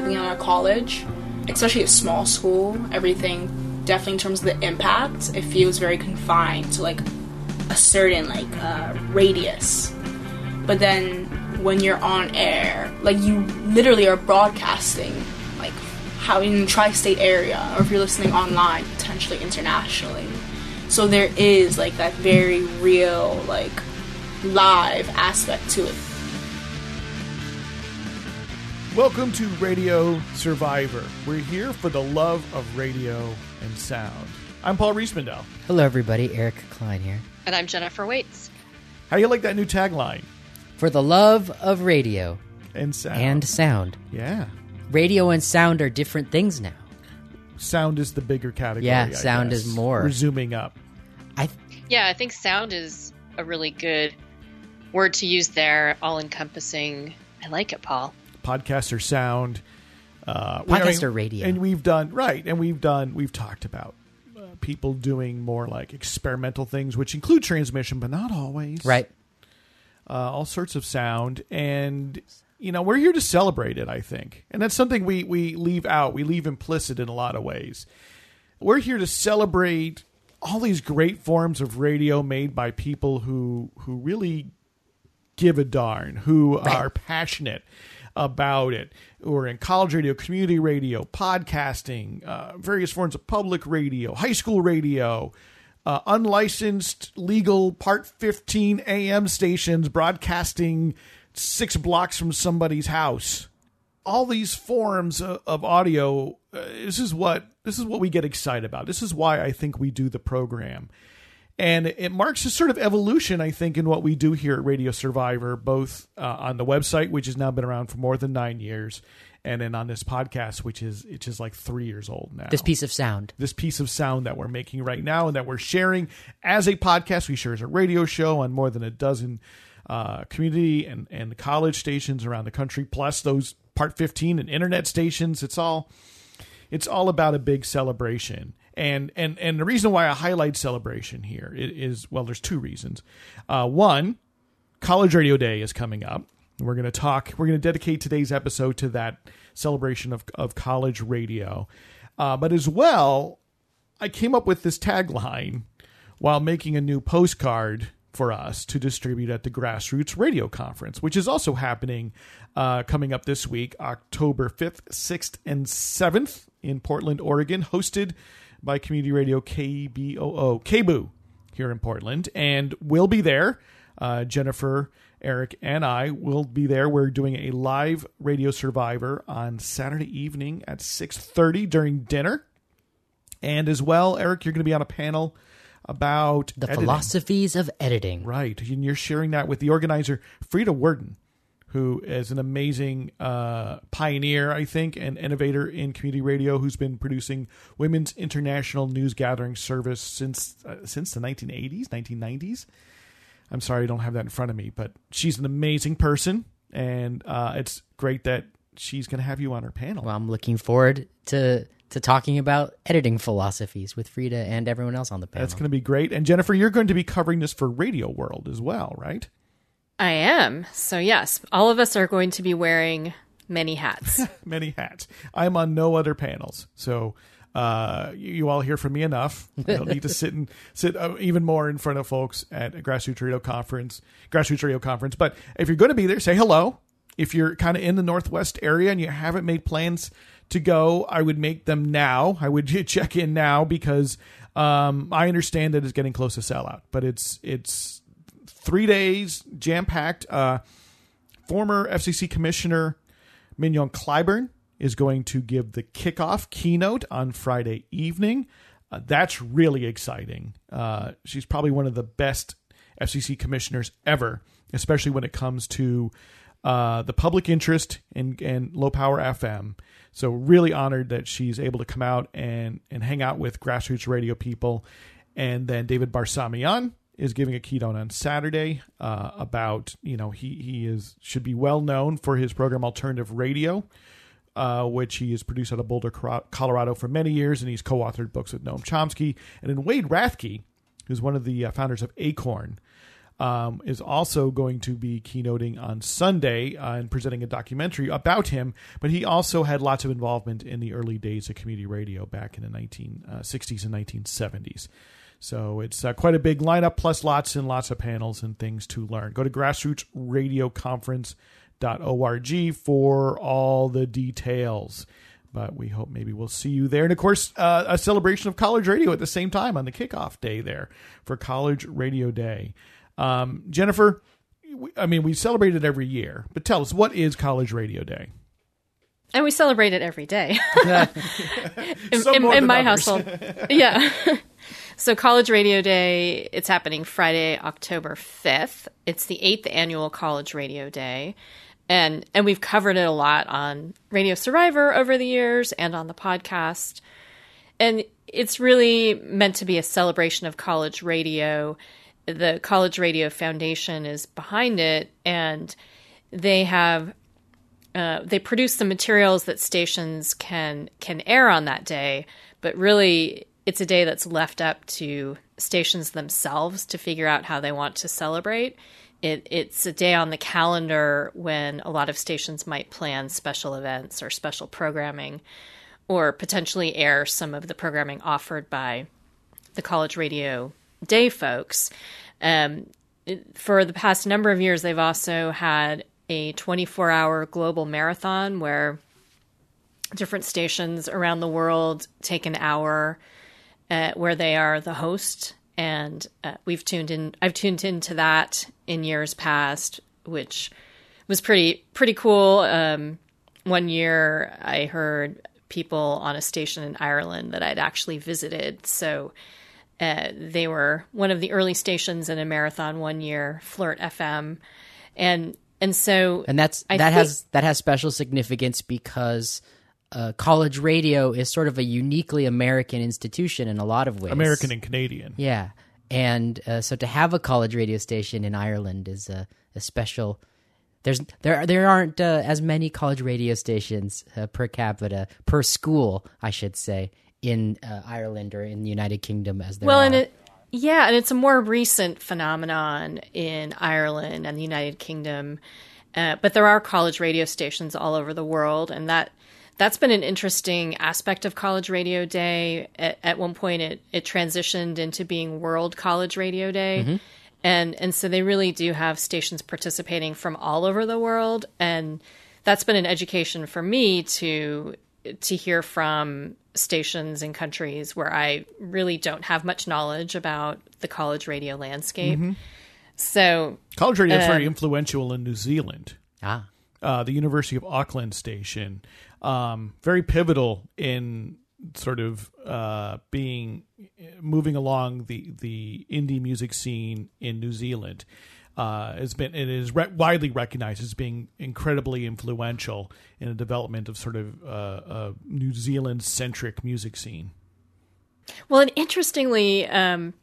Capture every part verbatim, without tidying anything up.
living in our college, especially a small school, everything, definitely in terms of the impact, it feels very confined to like a certain like uh, radius. But then when you're on air, like you literally are broadcasting like how in the tri-state area, or if you're listening online, potentially internationally. So there is like that very real, like live aspect to it. Welcome to Radio Survivor. We're here for the love of radio and sound. I'm Paul Reismandel. Hello, everybody. Eric Klein here. And I'm Jennifer Waits. How do you like that new tagline? For the love of radio. And sound. And sound. Yeah. Radio and sound are different things now. Sound is the bigger category. Yeah, sound is more. We're zooming up. I th- yeah, I think sound is a really good word to use there, all-encompassing. I like it, Paul. Podcaster sound, uh, podcaster I mean, radio, and we've done right, and we've done we've talked about uh, people doing more like experimental things, which include transmission, but not always, right? Uh, all sorts of sound, and you know we're here to celebrate it. I think, and that's something we we leave out, we leave implicit in a lot of ways. We're here to celebrate all these great forms of radio made by people who who really give a darn, who right. are passionate about it. We're in college radio, community radio, podcasting, uh, various forms of public radio, high school radio, uh, unlicensed legal Part fifteen A M stations broadcasting six blocks from somebody's house. All these forms of, of audio. Uh, this is what this is what we get excited about. This is why I think we do the program. And it marks a sort of evolution, I think, in what we do here at Radio Survivor, both uh, on the website, which has now been around for more than nine years, and then on this podcast, which is it's just like three years old now. This piece of sound. This piece of sound that we're making right now and that we're sharing as a podcast. We share as a radio show on more than a dozen uh, community and, and college stations around the country, plus those Part fifteen and internet stations. It's all it's all about a big celebration. And, and and the reason why I highlight celebration here is, well, there's two reasons. Uh, one, College Radio Day is coming up. We're going to talk, we're going to dedicate today's episode to that celebration of, of college radio. Uh, but as well, I came up with this tagline while making a new postcard for us to distribute at the Grassroots Radio Conference, which is also happening uh, coming up this week, October fifth, sixth, and seventh in Portland, Oregon, hosted by community radio K B O O, K B O O, here in Portland. And we'll be there. Uh, Jennifer, Eric, and I will be there. We're doing a live Radio Survivor on Saturday evening at six thirty during dinner. And as well, Eric, you're going to be on a panel about the editing. Philosophies of editing. Right. And you're sharing that with the organizer, Frida Worden, who is an amazing uh, pioneer, I think, and innovator in community radio, who's been producing Women's International News Gathering Service since uh, since the nineteen eighties, nineteen nineties. I'm sorry I don't have that in front of me, but she's an amazing person, and uh, it's great that she's going to have you on her panel. Well, I'm looking forward to to talking about editing philosophies with Frida and everyone else on the panel. That's going to be great. And Jennifer, you're going to be covering this for Radio World as well, right? I am. So yes, all of us are going to be wearing many hats. Many hats. I'm on no other panels, so uh, you, you all hear from me enough. You don't need to sit and sit uh, even more in front of folks at a Grassroots Radio Conference. Grassroots Radio Conference. But if you're going to be there, say hello. If you're kind of in the Northwest area and you haven't made plans to go, I would make them now. I would check in now because um, I understand that it's getting close to sellout, but it's it's. Three days, jam-packed. Uh, former F C C Commissioner Mignon Clyburn is going to give the kickoff keynote on Friday evening. Uh, that's really exciting. Uh, she's probably one of the best F C C commissioners ever, especially when it comes to uh, the public interest and, and low-power F M. So really honored that she's able to come out and, and hang out with grassroots radio people. And then David Barsamian is giving a keynote on Saturday uh, about, you know, he he is should be well known for his program Alternative Radio, uh, which he has produced out of Boulder, Colorado for many years, and he's co-authored books with Noam Chomsky. And then Wade Rathke, who's one of the founders of Acorn, um, is also going to be keynoting on Sunday uh, and presenting a documentary about him. But he also had lots of involvement in the early days of community radio back in the nineteen sixties and nineteen seventies. So it's uh, quite a big lineup, plus lots and lots of panels and things to learn. Go to grassroots radio conference dot org for all the details. But we hope maybe we'll see you there. And, of course, uh, a celebration of college radio at the same time on the kickoff day there for College Radio Day. Um, Jennifer, we, I mean, we celebrate it every year. But tell us, what is College Radio Day? And we celebrate it every day yeah. in, in, in my others. household. Yeah. So College Radio Day, it's happening Friday, October fifth. It's the eighth annual College Radio Day. And and we've covered it a lot on Radio Survivor over the years and on the podcast. And it's really meant to be a celebration of college radio. The College Radio Foundation is behind it, and they have uh, they produce the materials that stations can can air on that day. But really, it's a day that's left up to stations themselves to figure out how they want to celebrate. It, it's a day on the calendar when a lot of stations might plan special events or special programming, or potentially air some of the programming offered by the College Radio Day folks. Um, it, for the past number of years, they've also had a twenty-four hour global marathon where different stations around the world take an hour uh, where they are the host. And uh, we've tuned in. I've tuned into that in years past, which was pretty pretty cool. Um, one year, I heard people on a station in Ireland that I'd actually visited. So uh, they were one of the early stations in a marathon one year, Flirt F M, and and so and that's I that think- has that has special significance because. Uh, college radio is sort of a uniquely American institution in a lot of ways. American and Canadian. Yeah. And uh, so to have a college radio station in Ireland is a, a special... There's There there aren't uh, as many college radio stations uh, per capita, per school, I should say, in uh, Ireland or in the United Kingdom as there well, are. And it, yeah, and it's a more recent phenomenon in Ireland and the United Kingdom. Uh, but there are college radio stations all over the world, and that... That's been an interesting aspect of College Radio Day. At, at one point, it, it transitioned into being World College Radio Day. Mm-hmm. And and so they really do have stations participating from all over the world. And that's been an education for me to to hear from stations and countries where I really don't have much knowledge about the college radio landscape. Mm-hmm. So college radio uh, is very influential in New Zealand. Ah. Uh, the University of Auckland station, um, very pivotal in sort of uh, being moving along the the indie music scene in New Zealand. Uh, it's been it is re- widely recognized as being incredibly influential in the development of sort of uh, a New Zealand centric music scene. Well, and interestingly, um,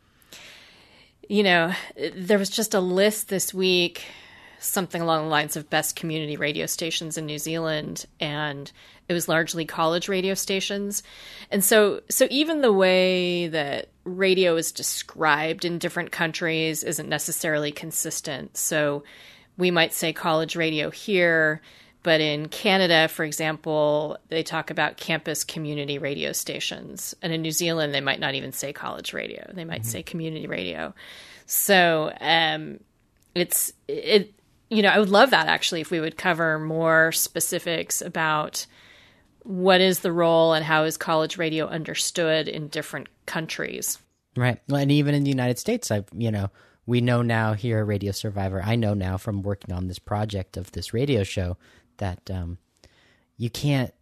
you know, there was just a list this week. Something along the lines of best community radio stations in New Zealand, and it was largely college radio stations. And so so even the way that radio is described in different countries isn't necessarily consistent. So we might say college radio here, but in Canada, for example, they talk about campus community radio stations. And in New Zealand, they might not even say college radio. They might mm-hmm. say community radio. So um, it's... it. You know, I would love that, actually, if we would cover more specifics about what is the role and how is college radio understood in different countries. Right. Well, and even in the United States, I've, you know, we know now here at Radio Survivor, I know now from working on this project of this radio show that um, you can't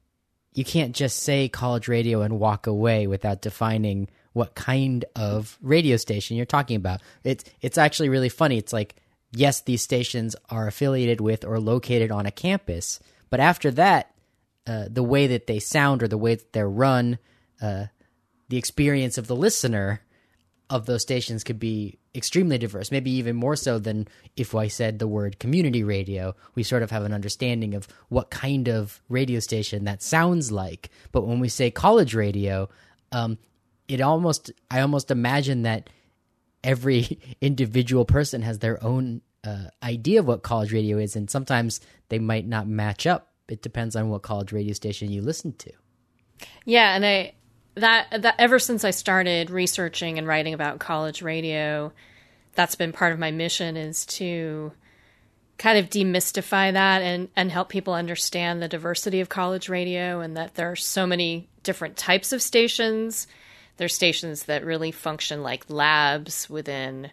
you can't just say college radio and walk away without defining what kind of radio station you're talking about. It's, it's actually really funny. It's like, yes, these stations are affiliated with or located on a campus, but after that, uh, the way that they sound or the way that they're run, uh, the experience of the listener of those stations could be extremely diverse, maybe even more so than if I said the word community radio. We sort of have an understanding of what kind of radio station that sounds like, but when we say college radio, um, it almost I almost imagine that every individual person has their own uh, idea of what college radio is, and sometimes they might not match up. It depends on what college radio station you listen to. Yeah, and I that that ever since I started researching and writing about college radio, that's been part of my mission, is to kind of demystify that and, and help people understand the diversity of college radio, and that there are so many different types of stations. There are stations that really function like labs within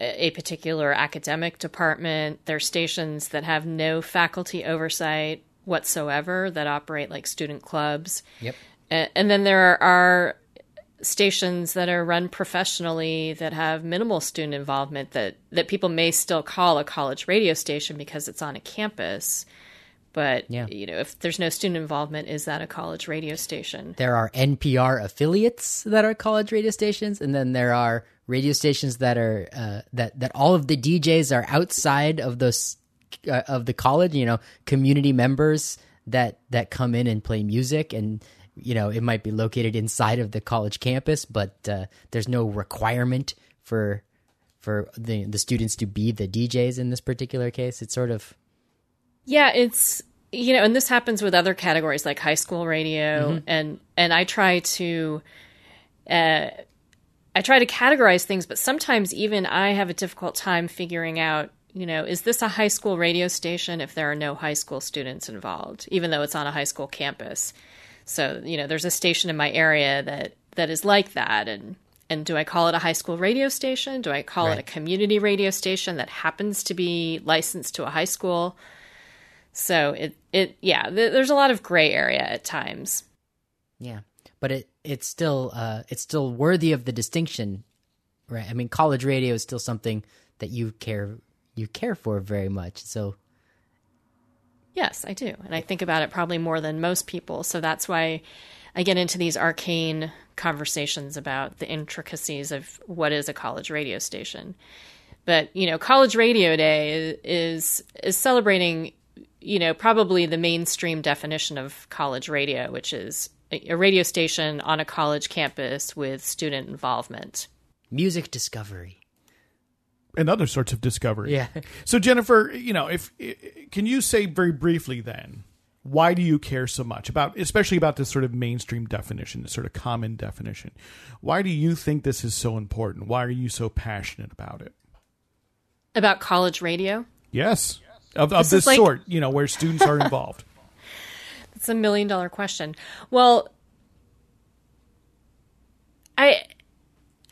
a particular academic department. There are stations that have no faculty oversight whatsoever, that operate like student clubs. Yep. And, and then there are stations that are run professionally, that have minimal student involvement, that, that people may still call a college radio station because it's on a campus. But, yeah. you know, if there's no student involvement, is that a college radio station? There are N P R affiliates that are college radio stations, and then there are radio stations that are uh, that that all of the D Js are outside of those uh, of the college. You know, community members that that come in and play music, and you know, it might be located inside of the college campus, but uh, there's no requirement for for the the students to be the D Js in this particular case. It's sort of yeah, it's, you know, and this happens with other categories like high school radio, mm-hmm. and and I try to, uh, I try to categorize things, but sometimes even I have a difficult time figuring out, you know, is this a high school radio station if there are no high school students involved, even though it's on a high school campus? So, you know, there's a station in my area that, that is like that, and and do I call it a high school radio station? Do I call right. it a community radio station that happens to be licensed to a high school? So it, it yeah, th- there's a lot of gray area at times. Yeah, but it it's still uh, it's still worthy of the distinction, right? I mean, college radio is still something that you care you care for very much. So yes, I do, and I think about it probably more than most people. So that's why I get into these arcane conversations about the intricacies of what is a college radio station. But you know, College Radio Day is is celebrating, you know, probably the mainstream definition of college radio, which is a radio station on a college campus with student involvement. Music discovery. And other sorts of discovery. Yeah. So, Jennifer, you know, if can you say very briefly then, why do you care so much about, especially about this sort of mainstream definition, this sort of common definition? Why do you think this is so important? Why are you so passionate about it? About college radio? Yes. Of, of this, this sort, like, you know, where students are involved. It's a million dollar question. Well, I,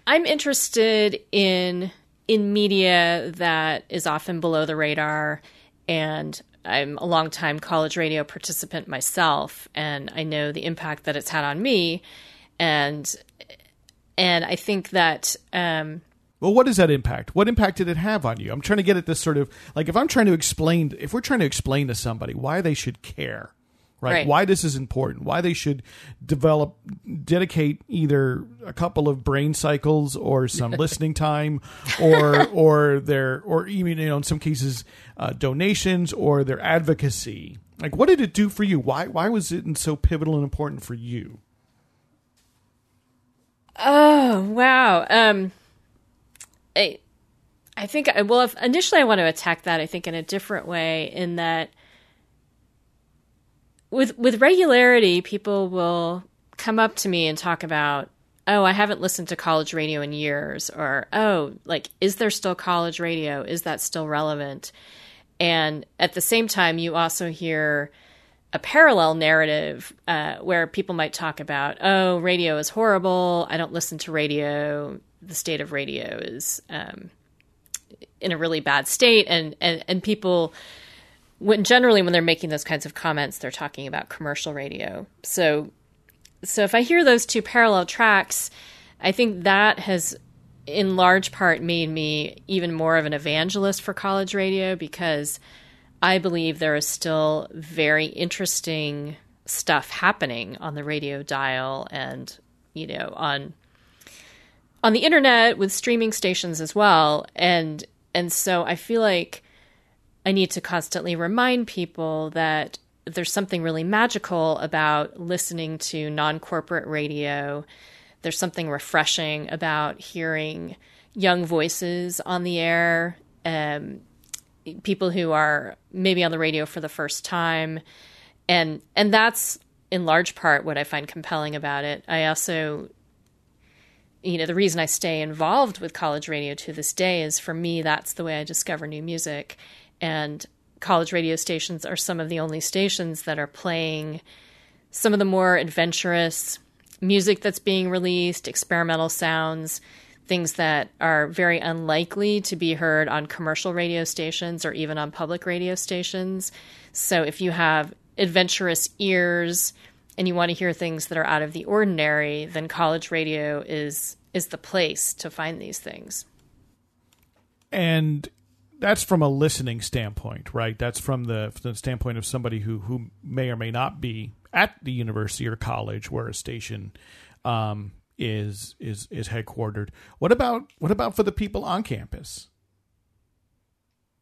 I'm interested in, in media that is often below the radar, and I'm a longtime college radio participant myself, and I know the impact that it's had on me. And, and I think that, um, well, what is that impact? What impact did it have on you? I'm trying to get at this sort of, like, if I'm trying to explain, if we're trying to explain to somebody why they should care, right? right. Why this is important, why they should develop, dedicate either a couple of brain cycles or some listening time, or, or their, or even, you know, in some cases, uh, donations or their advocacy. Like, what did it do for you? Why, why was it so pivotal and important for you? Oh, wow. Um, I, I think, well, if initially I want to attack that, I think, in a different way, in that with with regularity, people will come up to me and talk about, oh, I haven't listened to college radio in years, or, oh, like, is there still college radio? Is that still relevant? And at the same time, you also hear a parallel narrative uh, where people might talk about, oh, radio is horrible, I don't listen to radio, the state of radio is um, in a really bad state. And, and, and people, when generally when they're making those kinds of comments, they're talking about commercial radio. So, so if I hear those two parallel tracks, I think that has in large part made me even more of an evangelist for college radio, because I believe there is still very interesting stuff happening on the radio dial, and, you know, on on the internet with streaming stations as well. And and so I feel like I need to constantly remind people that there's something really magical about listening to non-corporate radio. There's something refreshing about hearing, young voices on the air, um, people who are maybe on the radio for the first time. And and that's in large part what I find compelling about it. I also, you know, the reason I stay involved with college radio to this day is, for me, that's the way I discover new music. And college radio stations are some of the only stations that are playing some of the more adventurous music that's being released, experimental sounds, things that are very unlikely to be heard on commercial radio stations or even on public radio stations. So if you have adventurous ears and you want to hear things that are out of the ordinary, then college radio is is the place to find these things. And that's from a listening standpoint, right? That's from the, from the standpoint of somebody who, who may or may not be at the university or college where a station um, is is is headquartered. What about what about for the people on campus?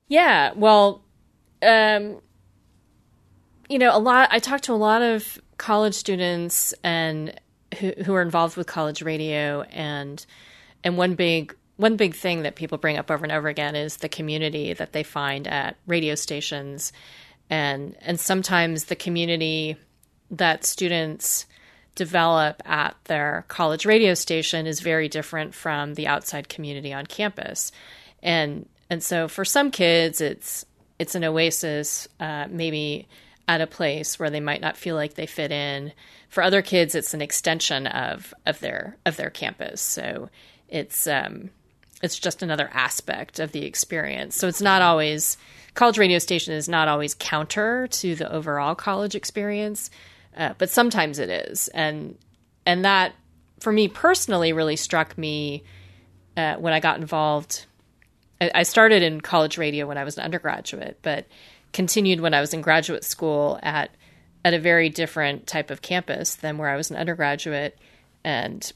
Yeah, well, um, you know, a lot. I talked to a lot of college students and who who are involved with college radio, and and one big one big thing that people bring up over and over again is the community that they find at radio stations, and and sometimes the community that students develop at their college radio station is very different from the outside community on campus. And and so for some kids, it's it's an oasis, uh, maybe at a place where they might not feel like they fit in. For other kids, it's an extension of of their of their campus. So it's um, it's just another aspect of the experience. So it's not always college radio station is not always counter to the overall college experience. Uh, but sometimes it is. And and that, for me personally, really struck me uh, when I got involved. I, I started in college radio when I was an undergraduate, but continued when I was in graduate school at at a very different type of campus than where I was an undergraduate. And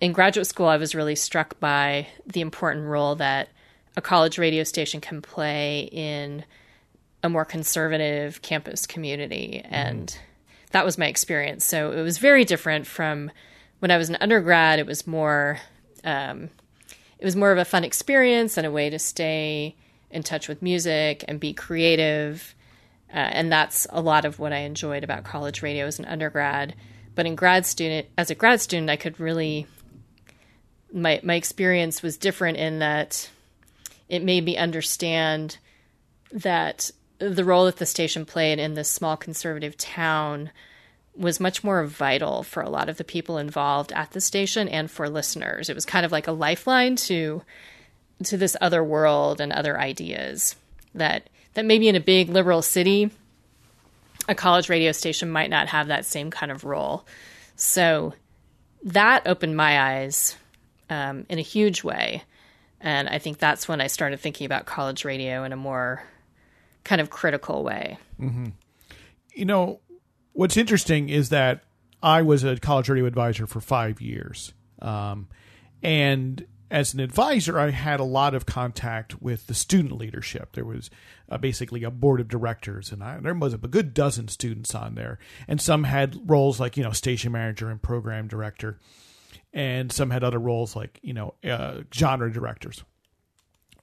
in graduate school, I was really struck by the important role that a college radio station can play in a more conservative campus community. Mm. And that was my experience. So it was very different from when I was an undergrad. It was more, um, it was more of a fun experience and a way to stay in touch with music and be creative. Uh, and that's a lot of what I enjoyed about college radio as an undergrad. But in grad student, as a grad student, I could really, my my experience was different in that it made me understand that the role that the station played in this small conservative town was much more vital for a lot of the people involved at the station and for listeners. It was kind of like a lifeline to to this other world and other ideas that that maybe in a big liberal city, a college radio station might not have that same kind of role. So that opened my eyes um, in a huge way. And I think that's when I started thinking about college radio in a more kind of critical way. Mm-hmm. You know, what's interesting is that I was a college radio advisor for five years. Um, and as an advisor, I had a lot of contact with the student leadership. There was uh, basically a board of directors, and I, there was a good dozen students on there. And some had roles like, you know, station manager and program director. And some had other roles like, you know, uh, genre directors.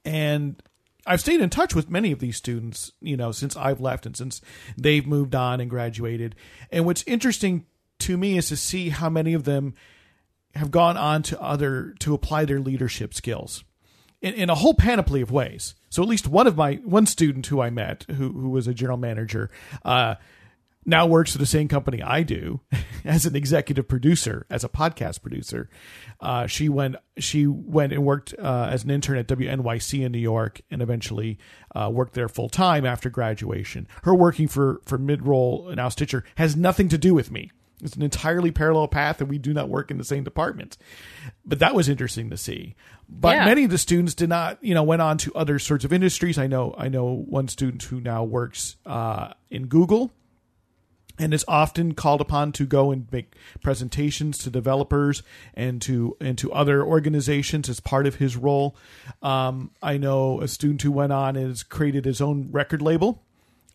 And I've stayed in touch with many of these students, you know, since I've left and since they've moved on and graduated. And what's interesting to me is to see how many of them have gone on to other, to apply their leadership skills in, in a whole panoply of ways. So at least one of my, one student who I met, who who was a general manager, uh, now works at the same company I do as an executive producer, as a podcast producer. Uh, she went she went and worked uh, as an intern at W N Y C in New York and eventually uh, worked there full time after graduation. Her working for, for Midroll and Outstitcher has nothing to do with me. It's an entirely parallel path, and we do not work in the same department. But that was interesting to see. But yeah. Many of the students did not, you know, went on to other sorts of industries. I know I know one student who now works uh, in Google. And is often called upon to go and make presentations to developers and to and to other organizations as part of his role. Um, I know a student who went on and has created his own record label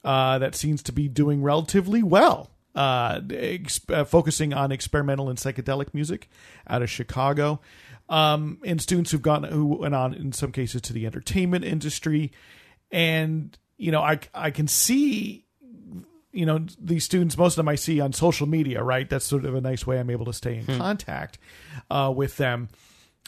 uh, that seems to be doing relatively well uh, ex- uh, focusing on experimental and psychedelic music out of Chicago. Um, and students who've gone, who went on in some cases to the entertainment industry. And, you know, I, I can see, you know, these students, most of them I see on social media, right? That's sort of a nice way I'm able to stay in hmm. contact uh, with them.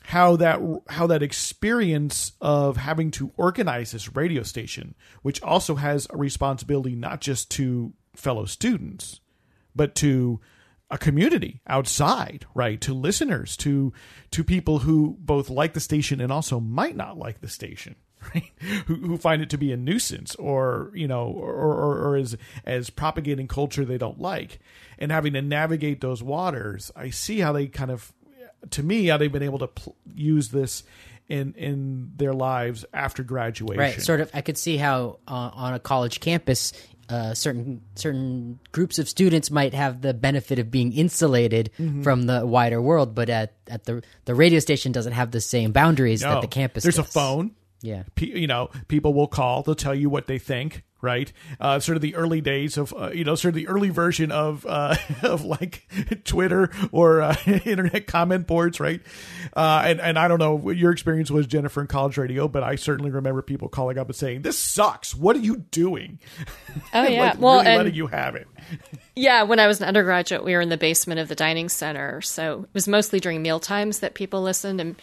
How that, how that experience of having to organize this radio station, which also has a responsibility, not just to fellow students, but to a community outside, right? To listeners, to, to people who both like the station and also might not like the station, right? Who, who find it to be a nuisance, or, you know, or, or, or as, as propagating culture they don't like, and having to navigate those waters. I see how they kind of, to me, how they've been able to pl- use this in, in their lives after graduation. Right. Sort of, I could see how uh, on a college campus, Uh, certain certain groups of students might have the benefit of being insulated mm-hmm. from the wider world, but at, at the the radio station doesn't have the same boundaries no. that the campus There's does. There's a phone. Yeah. P- you know, people will call. They'll tell you what they think, right? Uh, sort of the early days of, uh, you know, sort of the early version of, uh, of like Twitter or uh, internet comment boards, right? Uh, and, and I don't know what your experience was, Jennifer, in college radio, but I certainly remember people calling up and saying, "This sucks. What are you doing?" Oh, yeah. Like, well, really and- letting you have it. Yeah, when I was an undergraduate, we were in the basement of the dining center. So it was mostly during meal times that people listened, and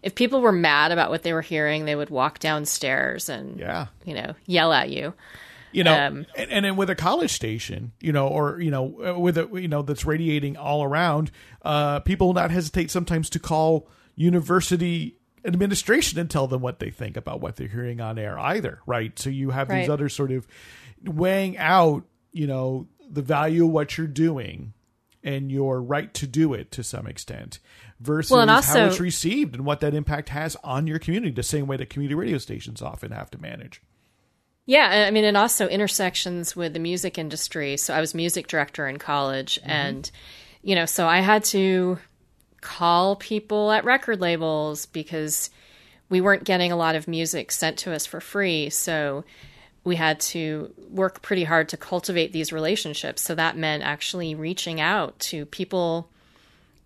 if people were mad about what they were hearing, they would walk downstairs and, yeah. you know, yell at you. You know, um, and, and then with a college station, you know, or, you know, with a, you know, that's radiating all around, uh, people will not hesitate sometimes to call university administration and tell them what they think about what they're hearing on air either. Right. So you have right. these other sort of weighing out, you know, the value of what you're doing and your right to do it to some extent versus well, also, how it's received and what that impact has on your community, the same way that community radio stations often have to manage. Yeah. I mean, and also intersections with the music industry. So I was music director in college mm-hmm. and, you know, so I had to call people at record labels because we weren't getting a lot of music sent to us for free. So we had to work pretty hard to cultivate these relationships. So that meant actually reaching out to people,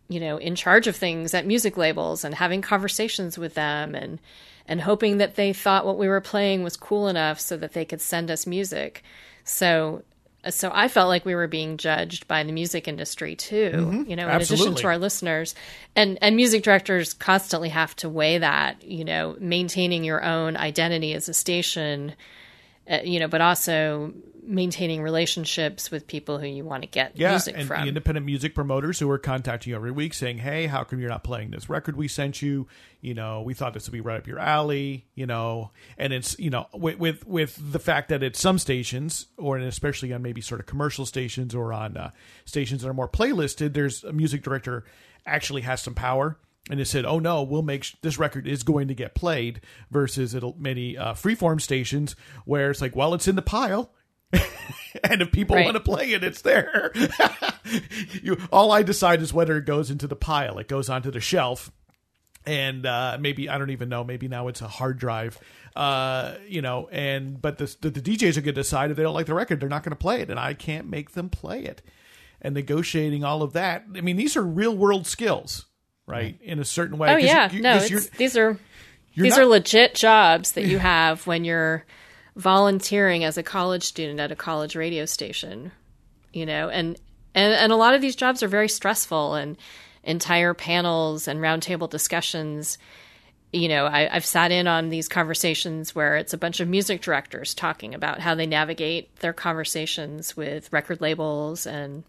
you know, in charge of things at music labels and having conversations with them and, and hoping that they thought what we were playing was cool enough so that they could send us music. So, so I felt like we were being judged by the music industry too, mm-hmm. you know, in Absolutely. Addition to our listeners, and, and music directors constantly have to weigh that, you know, maintaining your own identity as a station, Uh, you know, but also maintaining relationships with people who you want to get yeah, music and from. The independent music promoters who are contacting you every week saying, "Hey, how come you're not playing this record we sent you? You know, we thought this would be right up your alley." You know, and it's, you know, with with, with the fact that at some stations, or especially on maybe sort of commercial stations or on uh, stations that are more playlisted, there's a music director actually has some power. And it said, "Oh no, we'll make sh- this record is going to get played." Versus it'll many uh, freeform stations where it's like, "Well, it's in the pile, and if people right. want to play it, it's there." you, all I decide is whether it goes into the pile, it goes onto the shelf, and uh, maybe I don't even know. Maybe now it's a hard drive, uh, you know. And but the, the, the D Js are going to decide if they don't like the record, they're not going to play it, and I can't make them play it. And negotiating all of that. I mean, these are real world skills. Right. In a certain way. Oh, yeah. You, no, it's, these are these not, are legit jobs that you have when you're volunteering as a college student at a college radio station, you know, and, and, and a lot of these jobs are very stressful, and entire panels and roundtable discussions. You know, I, I've sat in on these conversations where it's a bunch of music directors talking about how they navigate their conversations with record labels and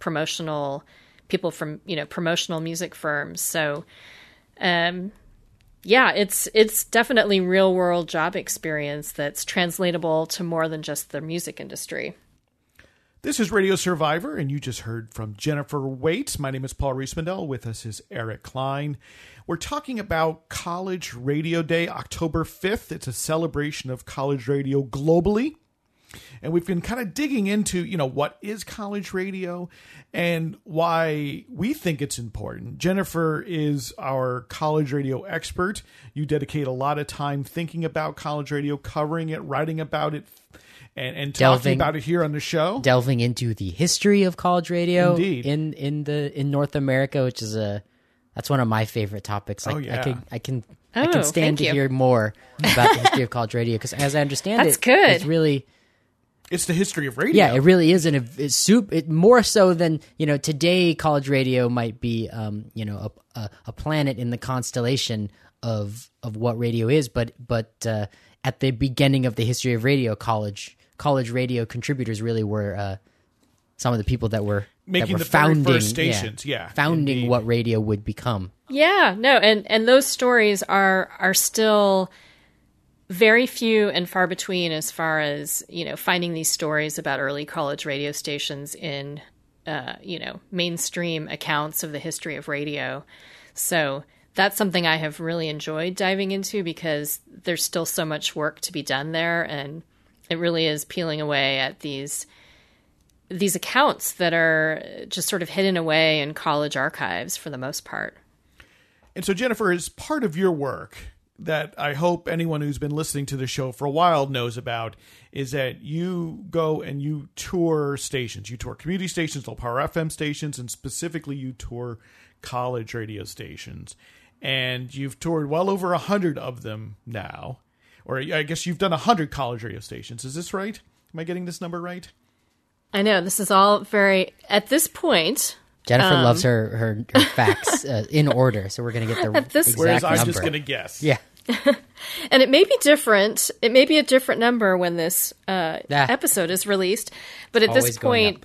promotional people from, you know, promotional music firms. So, um, yeah, it's, it's definitely real world job experience that's translatable to more than just the music industry. This is Radio Survivor, and you just heard from Jennifer Waits. My name is Paul Reismandel. With us is Eric Klein. We're talking about College Radio Day, October fifth. It's a celebration of college radio globally. And we've been kind of digging into, you know, what is college radio and why we think it's important. Jennifer is our college radio expert. You dedicate a lot of time thinking about college radio, covering it, writing about it, and, and talking delving, about it here on the show. Delving into the history of college radio Indeed. in in the in North America, which is a that's one of my favorite topics. Like, oh, yeah. I can I can oh, I can stand to you. hear more about the history of college radio, because as I understand that's it, good. it's really It's the history of radio. Yeah, it really is, and it's soup. It, more so than you know. Today, college radio might be, um, you know, a, a, a planet in the constellation of of what radio is. But but uh, at the beginning of the history of radio, college college radio contributors really were uh, some of the people that were making that were the founding very first stations. Yeah, yeah founding indeed. what radio would become. Yeah, no, and and those stories are are still. Very few and far between, as far as, you know, finding these stories about early college radio stations in, uh, you know, mainstream accounts of the history of radio. So that's something I have really enjoyed diving into, because there's still so much work to be done there. And it really is peeling away at these these accounts that are just sort of hidden away in college archives for the most part. And so, Jennifer, as part of your work that I hope anyone who's been listening to the show for a while knows about, is that you go and you tour stations. You tour community stations, low power F M stations, and specifically you tour college radio stations. And you've toured well over one hundred of them now. Or I guess you've done one hundred college radio stations. Is this right? Am I getting this number right? I know. This is all very... At this point... Jennifer um, loves her, her, her facts uh, in order, so we're going to get the this, exact whereas number. Whereas I'm just going to guess. Yeah. And it may be different. It may be a different number when this uh, ah. episode is released. But at Always this point,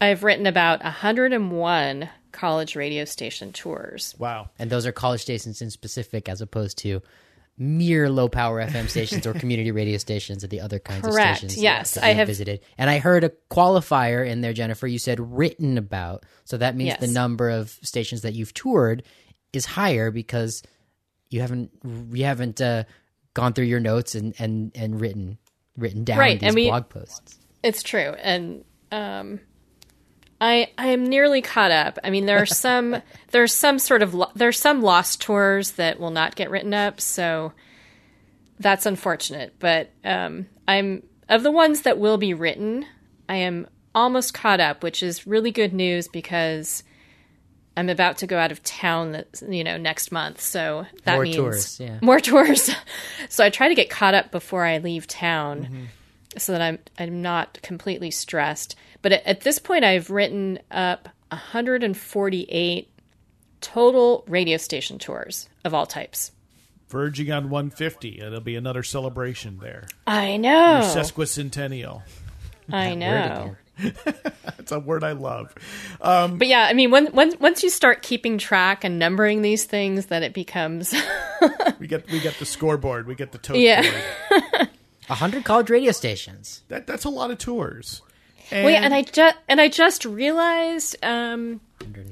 I've written about one hundred one college radio station tours. Wow. And those are college stations in specific, as opposed to mere low-power F M stations or community radio stations or the other kinds Correct. of stations yes, that I have visited. And I heard a qualifier in there, Jennifer. You said written about. So that means yes. the number of stations that you've toured is higher, because you haven't you haven't uh, gone through your notes and, and, and written written down right. these and we, blog posts. It's true. And um, I I am nearly caught up. I mean, there are some there's some sort of lo- there's some lost tours that will not get written up, so that's unfortunate. But um, I'm of the ones that will be written, I am almost caught up, which is really good news, because I'm about to go out of town, that, you know, next month. So that more means tours, yeah. more tours. So I try to get caught up before I leave town, mm-hmm. so that I'm I'm not completely stressed. But at, at this point, I've written up one hundred forty-eight total radio station tours of all types. Verging on one hundred fifty. It'll be another celebration there. I know. Your sesquicentennial. I know. That's a word I love. Um, but yeah, I mean, when, when, once you start keeping track and numbering these things, then it becomes... we get we get the scoreboard. We get the tote yeah. board. one hundred college radio stations. That That's a lot of tours. And Wait, and I, ju- and I just realized, um,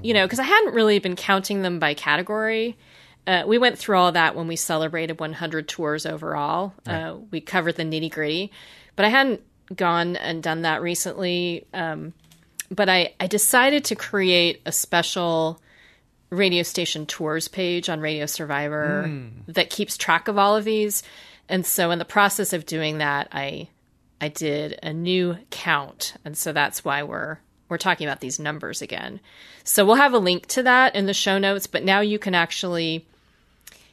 you know, because I hadn't really been counting them by category. Uh, we went through all that when we celebrated one hundred tours overall. Right. Uh, we covered the nitty-gritty. But I hadn't gone and done that recently, um but I, I decided to create a special radio station tours page on Radio Survivor mm. that keeps track of all of these. And so in the process of doing that, I I did a new count, and so that's why we're we're talking about these numbers again. So we'll have a link to that in the show notes, but now you can actually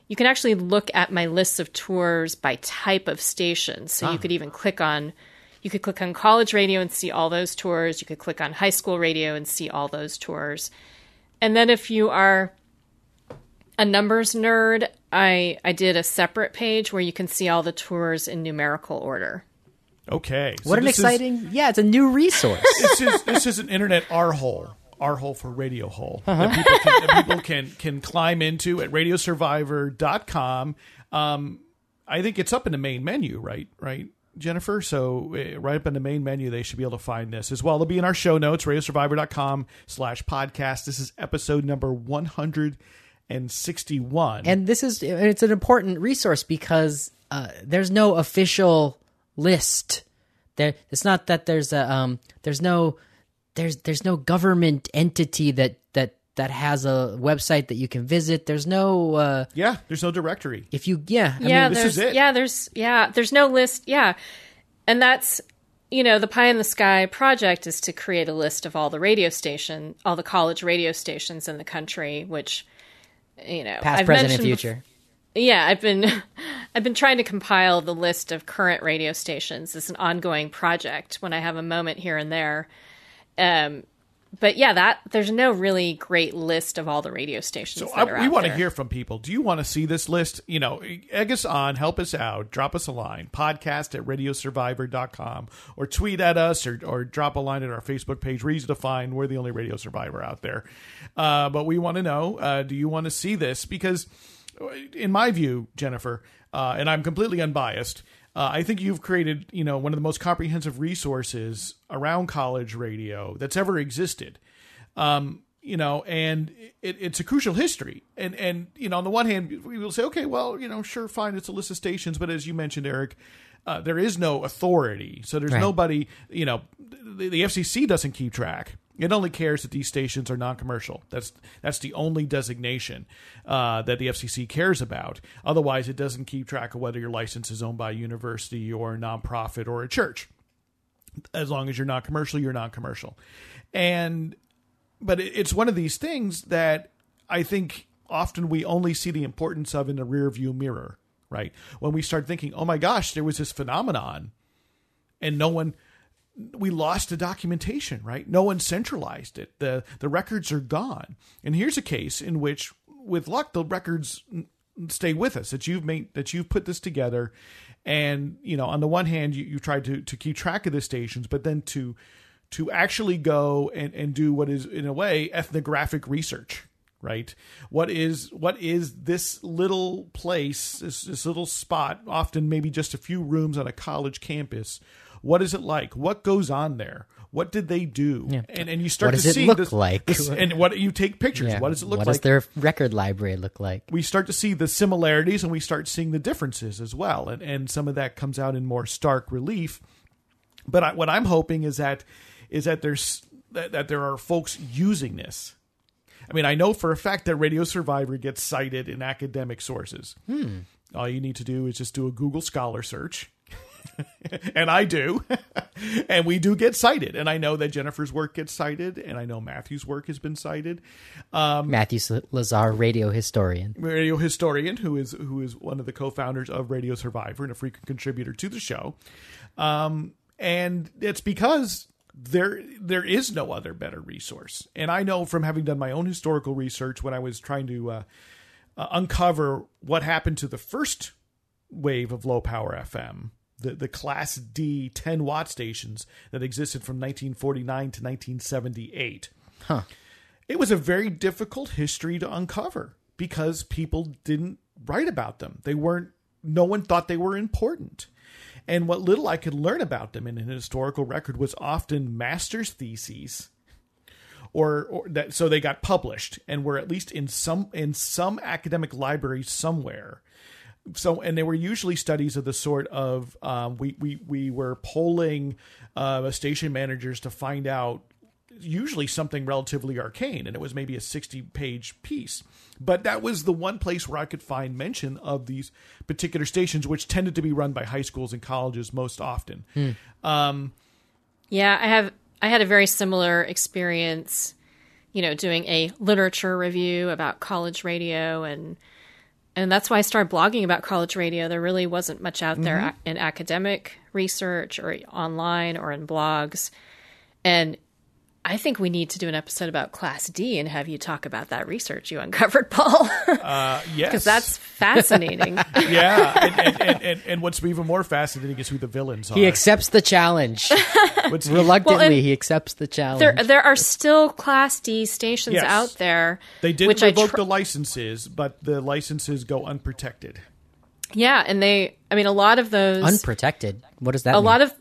you can actually look at my list of tours by type of station. So ah. you could even click on You could click on college radio and see all those tours. You could click on high school radio and see all those tours. And then if you are a numbers nerd, I, I did a separate page where you can see all the tours in numerical order. Okay. So what an exciting... Is, yeah, it's a new resource. This is, this is an internet R-hole. R-hole for radio hole. Uh-huh. That people, can, that people can, can climb into at radio survivor dot com. Um, I think it's up in the main menu, right? Right. Jennifer, so right up in the main menu, they should be able to find this as well. It'll be in our show notes, radiosurvivor.com slash podcast. This is episode number one hundred sixty-one. And this is it's an important resource because uh, there's no official list. There, it's not that there's a um, there's no there's there's no government entity that that that has a website that you can visit. There's no uh, yeah. There's no directory. If you yeah, I yeah, mean, this is it. Yeah, there's yeah, there's no list. Yeah, and that's you know, the Pie in the Sky project is to create a list of all the radio station, all the college radio stations in the country, which, you know, past, I've present, and future. Bef- yeah, I've been, I've been trying to compile the list of current radio stations. It's an ongoing project when I have a moment here and there. Um, but yeah, that there's no really great list of all the radio stations. So that I, are we want to hear from people. Do you want to see this list? You know, egg us on, help us out, drop us a line, podcast at radio survivor dot com, or tweet at us, or, or drop a line at our Facebook page. Reason to find we're the only Radio Survivor out there. Uh, but we want to know, uh, do you want to see this? Because in my view, Jennifer, uh, and I'm completely unbiased, Uh, I think you've created, you know, one of the most comprehensive resources around college radio that's ever existed, um, you know, and it, it's a crucial history. And, and, you know, on the one hand, we will say, okay, well, you know, sure, fine, it's a list of stations. But as you mentioned, Eric, uh, there is no authority. So there's right. nobody, you know, the, the F C C doesn't keep track. It only cares that these stations are non-commercial. That's that's the only designation uh, that the F C C cares about. Otherwise, it doesn't keep track of whether your license is owned by a university or a nonprofit or a church. As long as you're non-commercial, you're non-commercial. And but it's one of these things that I think often we only see the importance of in the rearview mirror, right? When we start thinking, oh my gosh, there was this phenomenon, and no one. We lost the documentation, right? No one centralized it. The The records are gone. And here's a case in which, with luck, the records stay with us, that you've made, that you've put this together. And, you know, on the one hand, you, you tried to, to keep track of the stations, but then to, to actually go and, and do what is, in a way, ethnographic research, right? What is, what is this little place, this, this little spot, often maybe just a few rooms on a college campus. What is it like? What goes on there? What did they do? Yeah. And and you start to see. What does it look this, like? This, and what you take pictures. Yeah. What does it look what like? What does their record library look like? We start to see the similarities, and we start seeing the differences as well. And and some of that comes out in more stark relief. But I, what I'm hoping is that is that there's that, that there are folks using this. I mean, I know for a fact that Radio Survivor gets cited in academic sources. Hmm. All you need to do is just do a Google Scholar search. And I do. And we do get cited. And I know that Jennifer's work gets cited. And I know Matthew's work has been cited. Um, Matthew Lazar, radio historian. Radio historian, who is who is one of the co-founders of Radio Survivor and a frequent contributor to the show. Um, and it's because there there is no other better resource. And I know from having done my own historical research when I was trying to uh, uh, uncover what happened to the first wave of low-power F M, the the Class D ten-watt stations that existed from nineteen forty-nine to nineteen seventy-eight. Huh. It was a very difficult history to uncover because people didn't write about them. They weren't, no one thought they were important. And what little I could learn about them in an historical record was often master's theses, or, or that, so they got published and were at least in some in some academic library somewhere. So, and they were usually studies of the sort of, um, we, we, we were polling uh, station managers to find out usually something relatively arcane, and it was maybe a sixty page piece. But that was the one place where I could find mention of these particular stations, which tended to be run by high schools and colleges most often. Hmm. Um, yeah, I have, I had a very similar experience, you know, doing a literature review about college radio, and And that's why I started blogging about college radio. There really wasn't much out there mm-hmm. in academic research or online or in blogs. And I think we need to do an episode about Class D and have you talk about that research you uncovered, Paul. Uh, yes. Because that's fascinating. Yeah. And, and, and, and, and what's even more fascinating is who the villains are. He accepts the challenge. Reluctantly, well, he accepts the challenge. There, there are still Class D stations yes. out there. They didn't which revoke tr- the licenses, but the licenses go unprotected. Yeah. And they, I mean, a lot of those. Unprotected? What does that a mean? A lot of.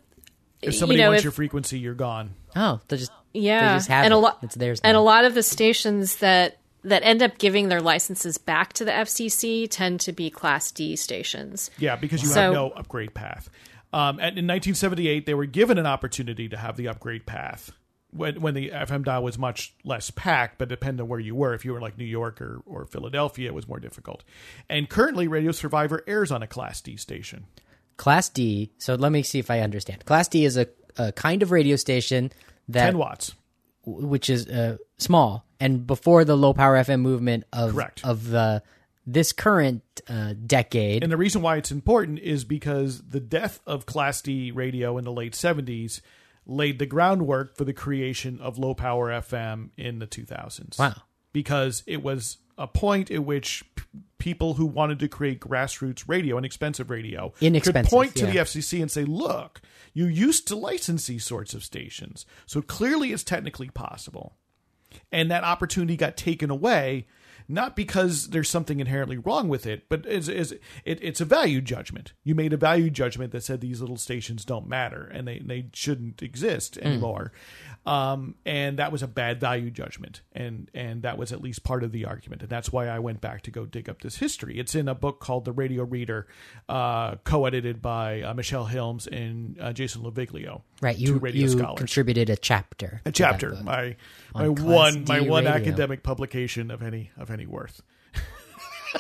If somebody you know, wants if, your frequency, you're gone. Oh, they're just. Yeah, they just have and a lot, it. It's theirs now. And a lot of the stations that that end up giving their licenses back to the F C C tend to be Class D stations. Yeah, because you so, have no upgrade path. Um, and in nineteen seventy-eight, they were given an opportunity to have the upgrade path when when the F M dial was much less packed. But depending on where you were, if you were like New York or, or Philadelphia, it was more difficult. And currently, Radio Survivor airs on a Class D station. Class D. So let me see if I understand. Class D is a a kind of radio station that ten watts, which is uh, small, and before the low power F M movement of Correct. of the this current uh, decade. And the reason why it's important is because the death of Class D radio in the late seventies laid the groundwork for the creation of low power F M in the two thousands. Wow. Because it was a point at which p- people who wanted to create grassroots radio, inexpensive radio, inexpensive, could point yeah. to the F C C and say, look, you used to license these sorts of stations. So clearly it's technically possible. And that opportunity got taken away, not because there's something inherently wrong with it, but it's, it's, it, it's a value judgment. You made a value judgment that said these little stations don't matter and they, they shouldn't exist anymore. Mm. Um, and that was a bad value judgment. And, and that was at least part of the argument. And that's why I went back to go dig up this history. It's in a book called The Radio Reader, uh, co-edited by uh, Michelle Hilmes and uh, Jason Loviglio. Right. You, radio you contributed a chapter. A chapter. My, my one, my one radio. academic publication of any, of any. Any worth.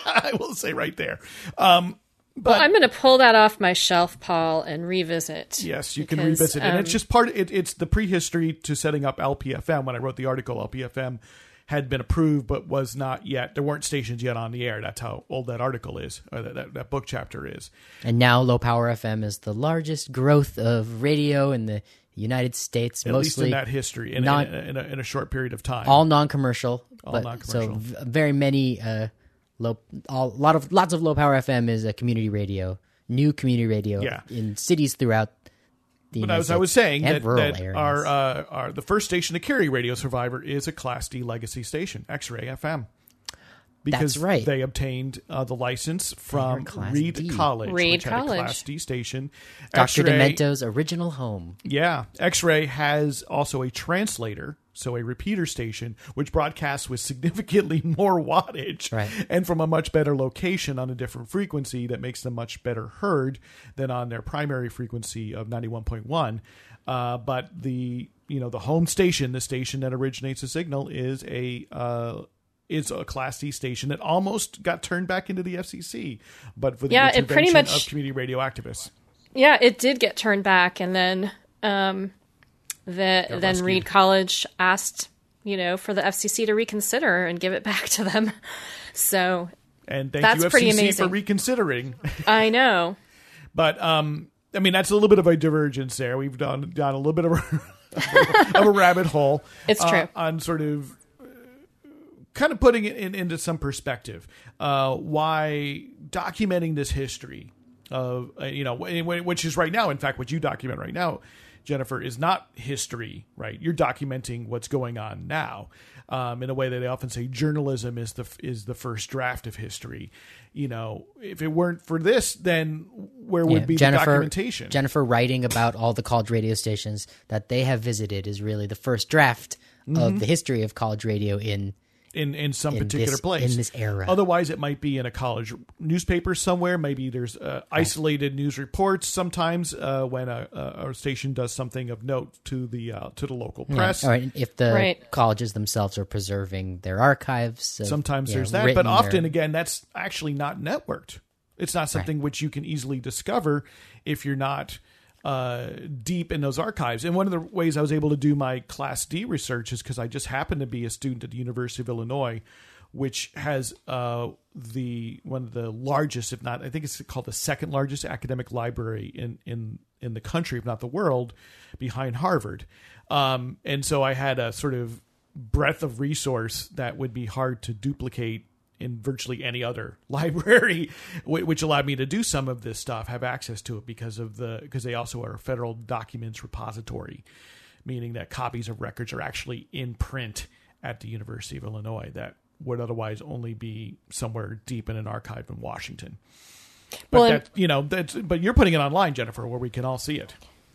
I will say right there. Um, but well, I'm going to pull that off my shelf, Paul, and revisit. Yes, you because, can revisit. Um, and it's just part of it. It's the prehistory to setting up L P F M. When I wrote the article, L P F M had been approved, but was not yet. There weren't stations yet on the air. That's how old that article is, or that, that, that book chapter is. And now Low Power F M is the largest growth of radio in the United States, at mostly least in that history, in, non, in, a, in, a, in a short period of time, all non-commercial, all but, non-commercial. So very many, uh, low, all, lot of lots of low power F M is a community radio, new community radio, yeah. in cities throughout the United States. But as I was saying, that, that our, uh, our the first station to carry Radio Survivor is a Class D legacy station, X-Ray F M. Because That's right. they obtained uh, the license from Reed D. College, Reed which College. had a Class D station. Doctor X-Ray, Demento's original home. Yeah. X-Ray has also a translator, so a repeater station, which broadcasts with significantly more wattage right. and from a much better location on a different frequency that makes them much better heard than on their primary frequency of ninety-one point one. Uh, but the, you know, the home station, the station that originates the signal is a... Uh, It's a Class D station that almost got turned back into the F C C, but for the yeah, intervention it pretty much, of community radio activists. Yeah, it did get turned back, and then um, the They're then rescued. Reed College asked, you know, for the F C C to reconsider and give it back to them. So and thank that's you F C C for reconsidering. I know, but um, I mean that's a little bit of a divergence there. We've done done a little bit of a, of a rabbit hole. It's uh, true on sort of. Kind of putting it in, into some perspective, uh, why documenting this history of, uh, you know, which is right now, in fact, what you document right now, Jennifer, is not history, right? You're documenting what's going on now um, in a way that they often say journalism is the is the first draft of history. You know, if it weren't for this, then where would yeah, be Jennifer, the documentation? Jennifer writing about all the college radio stations that they have visited is really the first draft mm-hmm. of the history of college radio in In, in some in particular this, place. In this era. Otherwise, it might be in a college newspaper somewhere. Maybe there's uh, isolated news reports sometimes uh, when a, a station does something of note to the uh, to the local press. Yeah. All right. If the right. colleges themselves are preserving their archives. Of, sometimes there's know, that. But often, or... again, that's actually not networked. It's not something right. which you can easily discover if you're not... Uh, deep in those archives. And one of the ways I was able to do my Class D research is because I just happened to be a student at the University of Illinois, which has uh, the one of the largest, if not, I think it's called the second largest academic library in in, in the country, if not the world, behind Harvard. Um, and so I had a sort of breadth of resource that would be hard to duplicate in virtually any other library, which allowed me to do some of this stuff, have access to it because of the because they also are a federal documents repository, meaning that copies of records are actually in print at the University of Illinois that would otherwise only be somewhere deep in an archive in Washington. But well, that, you know, that's, but you're putting it online, Jennifer, where we can all see it.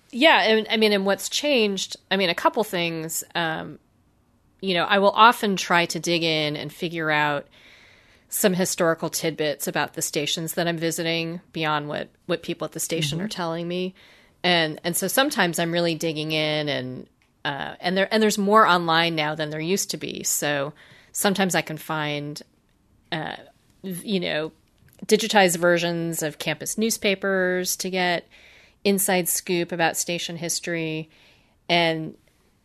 Yeah, and I mean, and what's changed? I mean, a couple things. Um, you know, I will often try to dig in and figure out some historical tidbits about the stations that I'm visiting beyond what, what people at the station mm-hmm. are telling me. And, and so sometimes I'm really digging in and, uh, and there, and there's more online now than there used to be. So sometimes I can find, uh, you know, digitized versions of campus newspapers to get, inside scoop about station history. And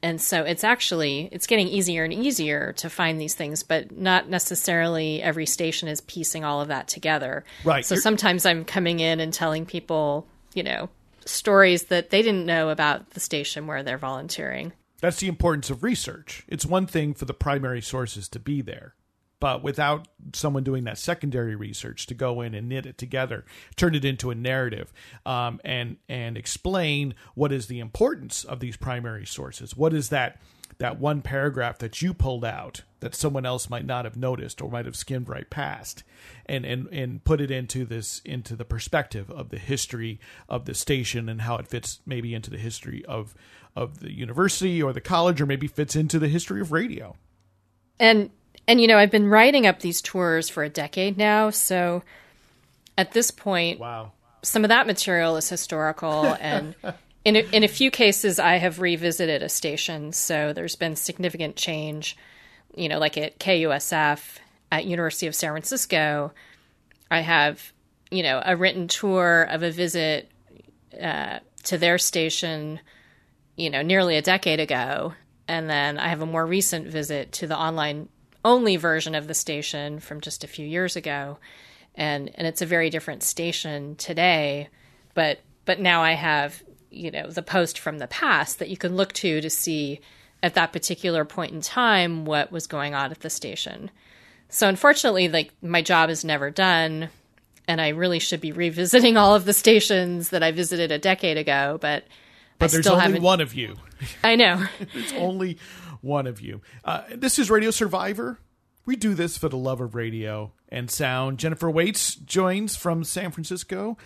and so it's actually, it's getting easier and easier to find these things, but not necessarily every station is piecing all of that together. Right. So You're- sometimes I'm coming in and telling people, you know, stories that they didn't know about the station where they're volunteering. That's the importance of research. It's one thing for the primary sources to be there, but without someone doing that secondary research to go in and knit it together, turn it into a narrative, um, and and explain what is the importance of these primary sources. What is that that one paragraph that you pulled out that someone else might not have noticed or might have skimmed right past, and and, and put it into this into the perspective of the history of the station and how it fits maybe into the history of of the university or the college, or maybe fits into the history of radio. And And, you know, I've been writing up these tours for a decade now. So at this point, wow. Some of that material is historical. And in, a, in a few cases, I have revisited a station. So there's been significant change, you know, like at K U S F, at University of San Francisco, I have, you know, a written tour of a visit uh, to their station, you know, nearly a decade ago. And then I have a more recent visit to the online only version of the station from just a few years ago, and and it's a very different station today, but but now I have, you know, the post from the past that you can look to to see at that particular point in time what was going on at the station. So unfortunately, like, my job is never done, and I really should be revisiting all of the stations that I visited a decade ago, but but I there's still only haven't... one of you. I know. It's only one of you. Uh, this is Radio Survivor. We do this for the love of radio and sound. Jennifer Waits joins from San Francisco,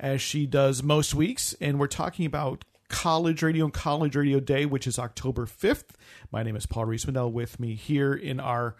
as she does most weeks. And we're talking about college radio and College Radio Day, which is October fifth. My name is Paul Reismandel. With me here in our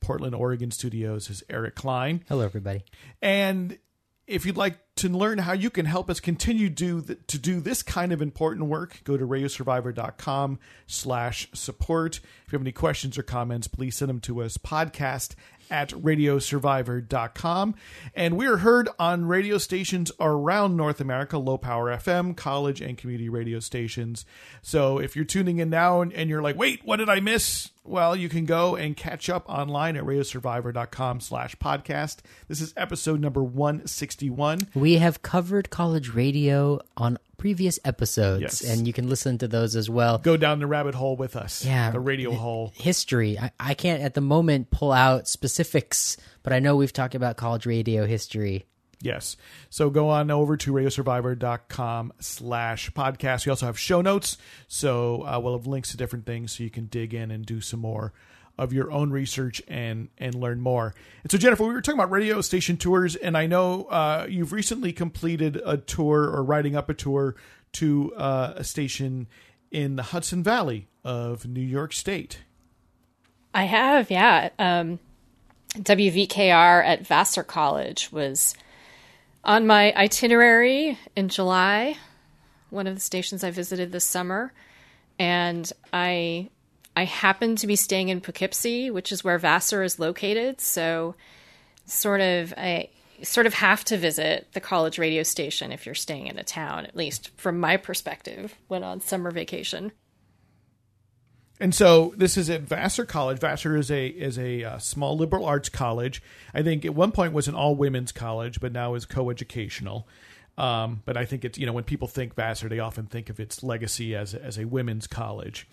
Portland, Oregon studios is Eric Klein. Hello, everybody. And if you'd like to learn how you can help us continue do th- to do this kind of important work, go to radiosurvivor.com slash support. If you have any questions or comments, please send them to us, podcast at radiosurvivor dot com. And we are heard on radio stations around North America, low power F M, college and community radio stations. So if you're tuning in now and, and you're like, wait, what did I miss? Well, you can go and catch up online at radiosurvivor.com slash podcast. This is episode number one sixty-one. We have covered college radio on previous episodes, yes, and you can listen to those as well. Go down the rabbit hole with us, yeah, the radio hole. History. I, I can't at the moment pull out specifics, but I know we've talked about college radio history. Yes. So go on over to radiosurvivor.com slash podcast. We also have show notes. So uh, we'll have links to different things so you can dig in and do some more of your own research and and learn more. And so, Jennifer, we were talking about radio station tours, and I know uh, you've recently completed a tour or writing up a tour to uh, a station in the Hudson Valley of New York State. I have, yeah. Um, W V K R at Vassar College was on my itinerary in July, one of the stations I visited this summer, and I I happened to be staying in Poughkeepsie, which is where Vassar is located. So, sort of, I sort of have to visit the college radio station if you're staying in a town, at least from my perspective, when on summer vacation. And so this is at Vassar College. Vassar is a is a uh, small liberal arts college. I think at one point was an all women's college, but now is coeducational. Um, but I think it's, you know, when people think Vassar, they often think of its legacy as as a women's college.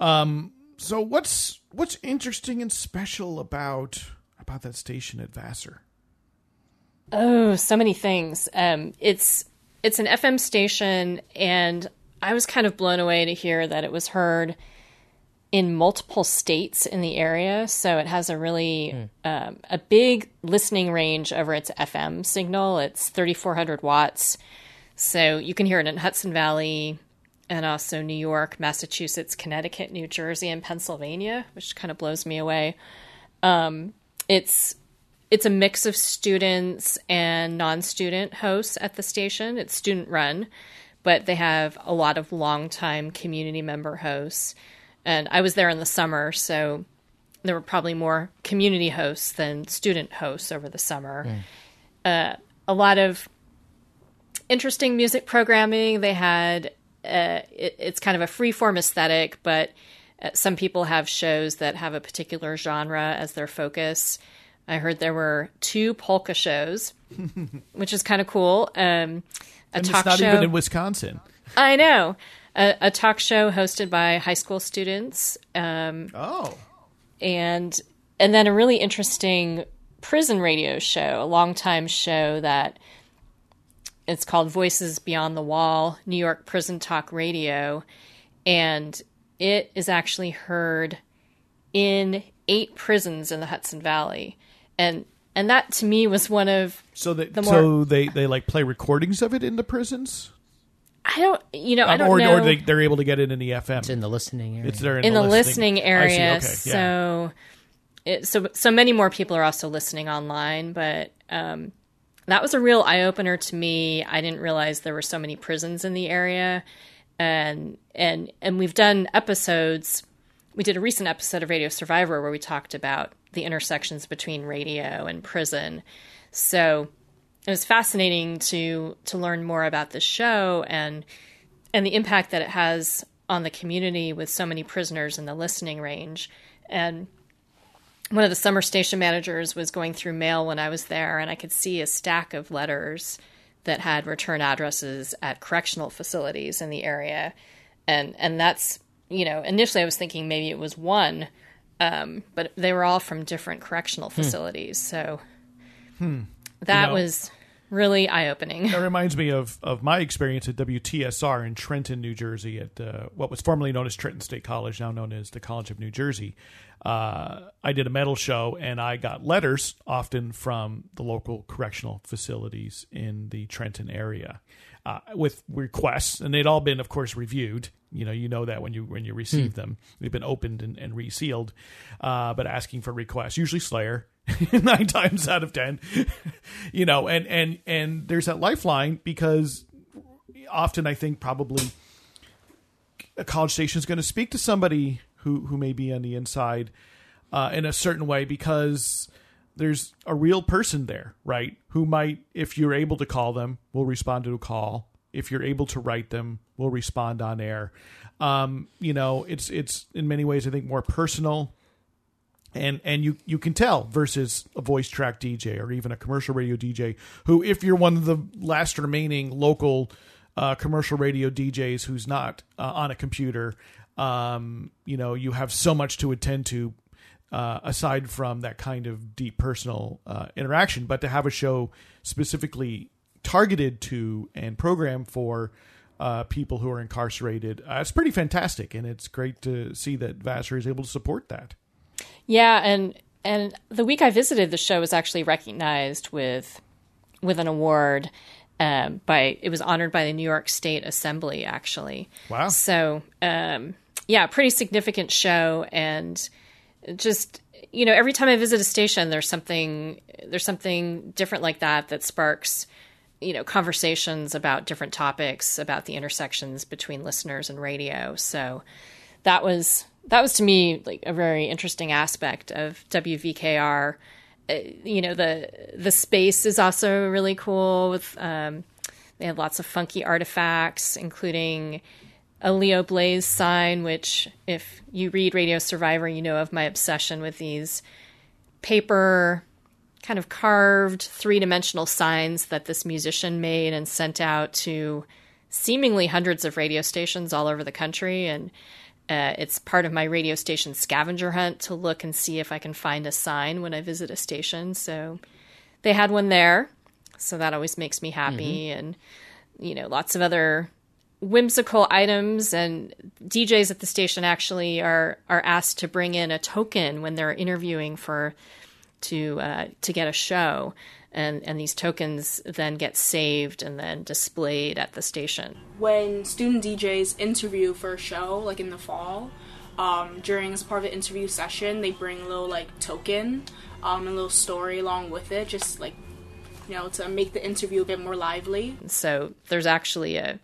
Um, so what's what's interesting and special about about that station at Vassar? Oh, so many things. Um, it's it's an F M station, and I was kind of blown away to hear that it was heard in multiple states in the area. So it has a really, hmm. um, a big listening range over its F M signal. It's thirty-four hundred watts. So you can hear it in Hudson Valley and also New York, Massachusetts, Connecticut, New Jersey, and Pennsylvania, which kind of blows me away. Um, it's, it's a mix of students and non-student hosts at the station. It's student run, but they have a lot of longtime community member hosts. And I was there in the summer, so there were probably more community hosts than student hosts over the summer. Mm. Uh, a lot of interesting music programming. They had uh, it, it's kind of a free-form aesthetic, but uh, some people have shows that have a particular genre as their focus. I heard there were two polka shows, which is kind of cool. Um, a and talk it's not show, even in Wisconsin. I know. A, a talk show hosted by high school students. Um, oh. And and then a really interesting prison radio show, a longtime show that it's called Voices Beyond the Wall, New York Prison Talk Radio. And it is actually heard in eight prisons in the Hudson Valley. And and that to me was one of so that, the more... So they, they like play recordings of it in the prisons? I don't, you know, um, I don't or, know. Or they, they're able to get it in the F M. It's in the listening area. It's there in, in the, the listening, listening area. I see. Okay. Yeah. So, it, so, so many more people are also listening online, but um, that was a real eye opener to me. I didn't realize there were so many prisons in the area, and and and we've done episodes. We did a recent episode of Radio Survivor where we talked about the intersections between radio and prison. So. It was fascinating to to learn more about the show and and the impact that it has on the community with so many prisoners in the listening range. And one of the summer station managers was going through mail when I was there, and I could see a stack of letters that had return addresses at correctional facilities in the area. And and that's, you know, initially I was thinking maybe it was one, um, but they were all from different correctional facilities. Hmm. So... Hmm. That you know, was really eye-opening. That reminds me of, of my experience at W T S R in Trenton, New Jersey, at uh, what was formerly known as Trenton State College, now known as the College of New Jersey. Uh, I did a metal show, and I got letters often from the local correctional facilities in the Trenton area uh, with requests, and they'd all been, of course, reviewed. You know, you know that when you when you receive hmm. them, they've been opened and, and resealed. Uh, but asking for requests, usually Slayer. Nine times out of ten, you know, and, and, and there's that lifeline because often I think probably a college station is going to speak to somebody who, who may be on the inside uh, in a certain way because there's a real person there, right? Who might, if you're able to call them, will respond to a call. If you're able to write them, will respond on air. Um, you know, it's, it's in many ways, I think more personal. And and you, you can tell versus a voice track D J or even a commercial radio D J who, if you're one of the last remaining local uh, commercial radio D Js who's not uh, on a computer, um, you know, you have so much to attend to uh, aside from that kind of deep personal uh, interaction. But to have a show specifically targeted to and programmed for uh, people who are incarcerated, uh, it's pretty fantastic. And it's great to see that Vassar is able to support that. Yeah, and and the week I visited, the show was actually recognized with with an award. Um, by it was honored by the New York State Assembly, actually. Wow! So, um, yeah, pretty significant show, and just you know, every time I visit a station, there's something there's something different like that that sparks you know conversations about different topics about the intersections between listeners and radio. So that was. That was to me like a very interesting aspect of W V K R. Uh, you know, the the space is also really cool. With um, they had lots of funky artifacts, including a Leo Blaze sign, which if you read Radio Survivor, you know of my obsession with these paper kind of carved three-dimensional signs that this musician made and sent out to seemingly hundreds of radio stations all over the country. And Uh, it's part of my radio station scavenger hunt to look and see if I can find a sign when I visit a station. So they had one there. So that always makes me happy. Mm-hmm. And, you know, lots of other whimsical items. And D Js at the station actually are, are asked to bring in a token when they're interviewing for to uh, to get a show. And, and these tokens then get saved and then displayed at the station. When student D Js interview for a show, like in the fall, um, during as part of an interview session, they bring a little like token, um, a little story along with it, just like you know to make the interview a bit more lively. So there's actually a,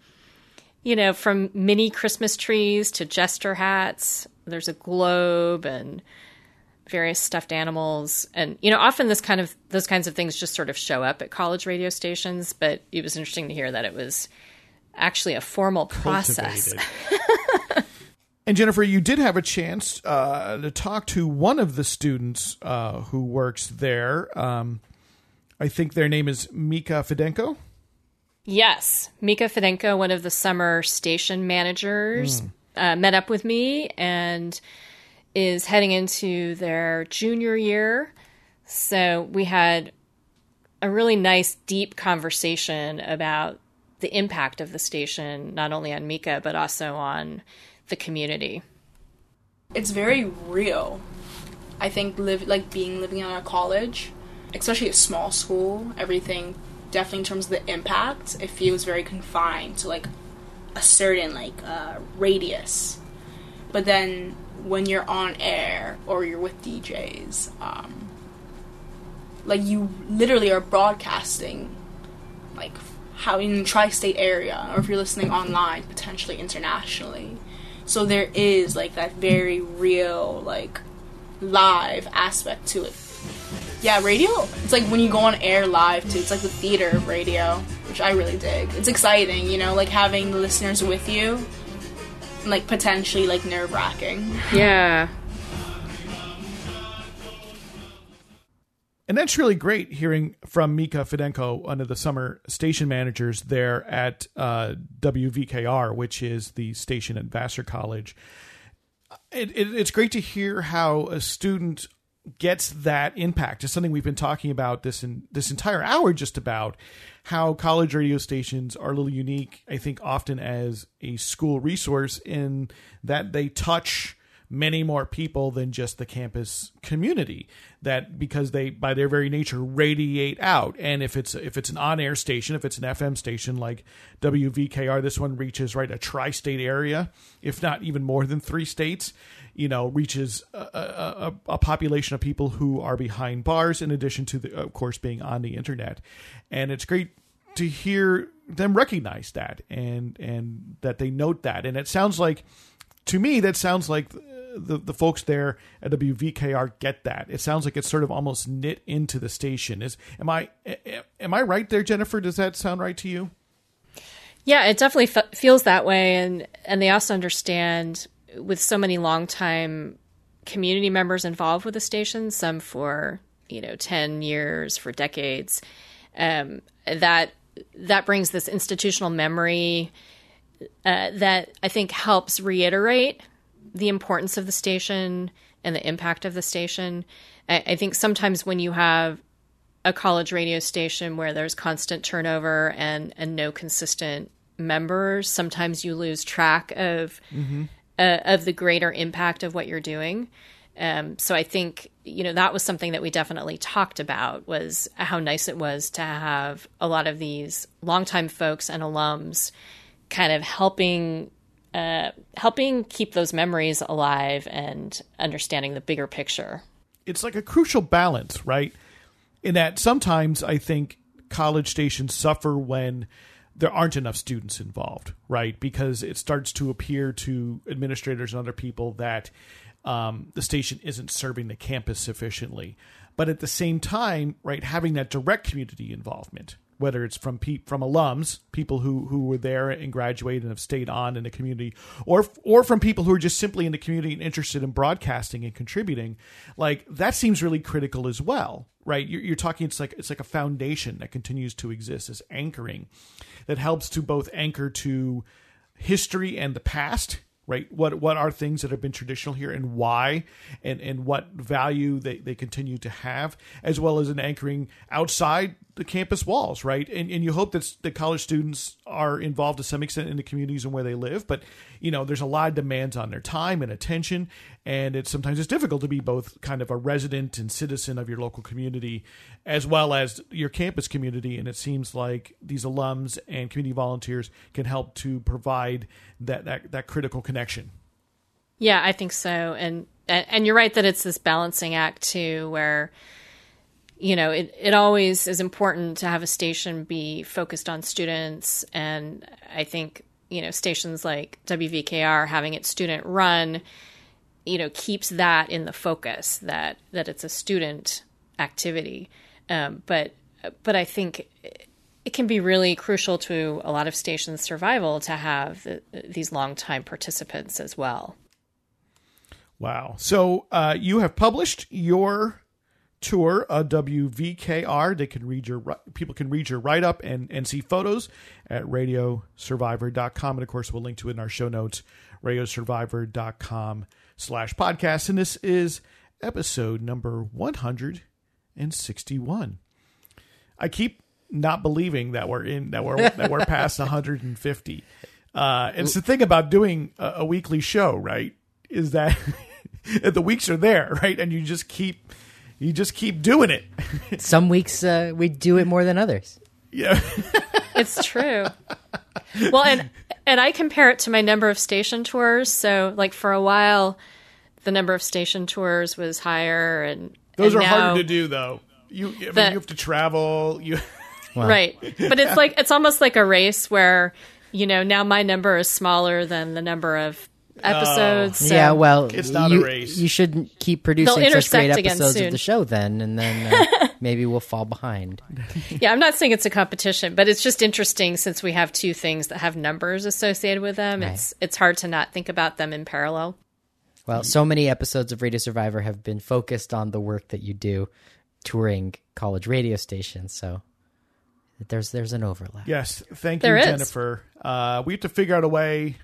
you know, from mini Christmas trees to jester hats. There's a globe and various stuffed animals. And, you know, often this kind of, those kinds of things just sort of show up at college radio stations, but it was interesting to hear that it was actually a formal process. And Jennifer, you did have a chance uh, to talk to one of the students uh, who works there. Um, I think their name is Mika Fedenko. Yes. Mika Fedenko, one of the summer station managers, mm. uh, met up with me and is heading into their junior year. So we had a really nice, deep conversation about the impact of the station, not only on Mika, but also on the community. It's very real. I think live like being living in a college, especially a small school, everything definitely in terms of the impact, it feels very confined to like a certain like uh, radius. But then when you're on air or you're with D Js, um, like you literally are broadcasting like how in tri-state area, or if you're listening online, potentially internationally. So there is like that very real, like live aspect to it. Yeah, radio, it's like when you go on air live too, it's like the theater of radio, which I really dig. It's exciting, you know, like having the listeners with you, and, like potentially like nerve-wracking. Yeah. And that's really great hearing from Mika Fedenko, one of the summer station managers there at uh, W V K R, which is the station at Vassar College. It, it, it's great to hear how a student gets that impact. It's something we've been talking about this in, this entire hour, just about how college radio stations are a little unique, I think, often as a school resource in that they touch many more people than just the campus community, that because they, by their very nature, radiate out. And if it's, if it's an on-air station, if it's an F M station like W V K R, this one reaches right a tri-state area, if not even more than three states, you know, reaches a, a, a population of people who are behind bars, in addition to, the, of course, being on the internet. And it's great to hear them recognize that and, and that they note that. And it sounds like, to me, that sounds like The, the folks there at W V K R get that. It sounds like it's sort of almost knit into the station. Is am I am I right there, Jennifer? Does that sound right to you? Yeah, it definitely fe- feels that way, and and they also understand with so many longtime community members involved with the station, some for you know ten years, for decades, um, that that brings this institutional memory uh, that I think helps reiterate the importance of the station and the impact of the station. I, I think sometimes when you have a college radio station where there's constant turnover and, and no consistent members, sometimes you lose track of mm-hmm. uh, of the greater impact of what you're doing. Um, so I think, you know, that was something that we definitely talked about, was how nice it was to have a lot of these longtime folks and alums kind of helping Uh, helping keep those memories alive and understanding the bigger picture. It's like a crucial balance, right? In that sometimes I think college stations suffer when there aren't enough students involved, right? Because it starts to appear to administrators and other people that um, the station isn't serving the campus sufficiently. But at the same time, right, having that direct community involvement, whether it's from pe- from alums, people who, who were there and graduated and have stayed on in the community, or or from people who are just simply in the community and interested in broadcasting and contributing, like that seems really critical as well, right? You're, you're talking it's like it's like a foundation that continues to exist, as anchoring that helps to both anchor to history and the past, right? What what are things that have been traditional here and why, and, and what value they, they continue to have, as well as an anchoring outside the campus walls, right? And and you hope that the college students are involved to some extent in the communities and where they live, but, you know, there's a lot of demands on their time and attention, and it's sometimes it's difficult to be both kind of a resident and citizen of your local community as well as your campus community, and it seems like these alums and community volunteers can help to provide that, that, that critical connection. Yeah, I think so, and and you're right that it's this balancing act, too, where you know, it, it always is important to have a station be focused on students. And I think, you know, stations like W V K R having it student run you know, keeps that in the focus, that, that it's a student activity. Um, but, but I think it can be really crucial to a lot of stations' survival to have the, these longtime participants as well. Wow. So uh, you have published your tour of W V K R. They can read your people can read your write up and, and see photos at radio survivor dot com. And of course, we'll link to it in our show notes, radio survivor dot com slash podcast. And this is episode number one hundred sixty-one. I keep not believing that we're in that we're that we're past one hundred fifty. Uh, it's the thing about doing a, a weekly show, right? Is that the weeks are there, right? And you just keep you just keep doing it. Some weeks uh, we do it more than others. Yeah, it's true. Well, and and I compare it to my number of station tours. So, like for a while, the number of station tours was higher, and those and are now, harder to do, though. You, I mean, the, you have to travel. You wow. Right, but it's like it's almost like a race where you know now my number is smaller than the number of episodes. Oh. So yeah, well, it's not you, a race. You shouldn't keep producing such great episodes of the show, then, and then uh, maybe we'll fall behind. Yeah, I'm not saying it's a competition, but it's just interesting since we have two things that have numbers associated with them. Right. It's it's hard to not think about them in parallel. Well, so many episodes of Radio Survivor have been focused on the work that you do. Touring college radio stations, so there's there's an overlap. Yes, thank there you, is. Jennifer. Uh, we have to figure out a way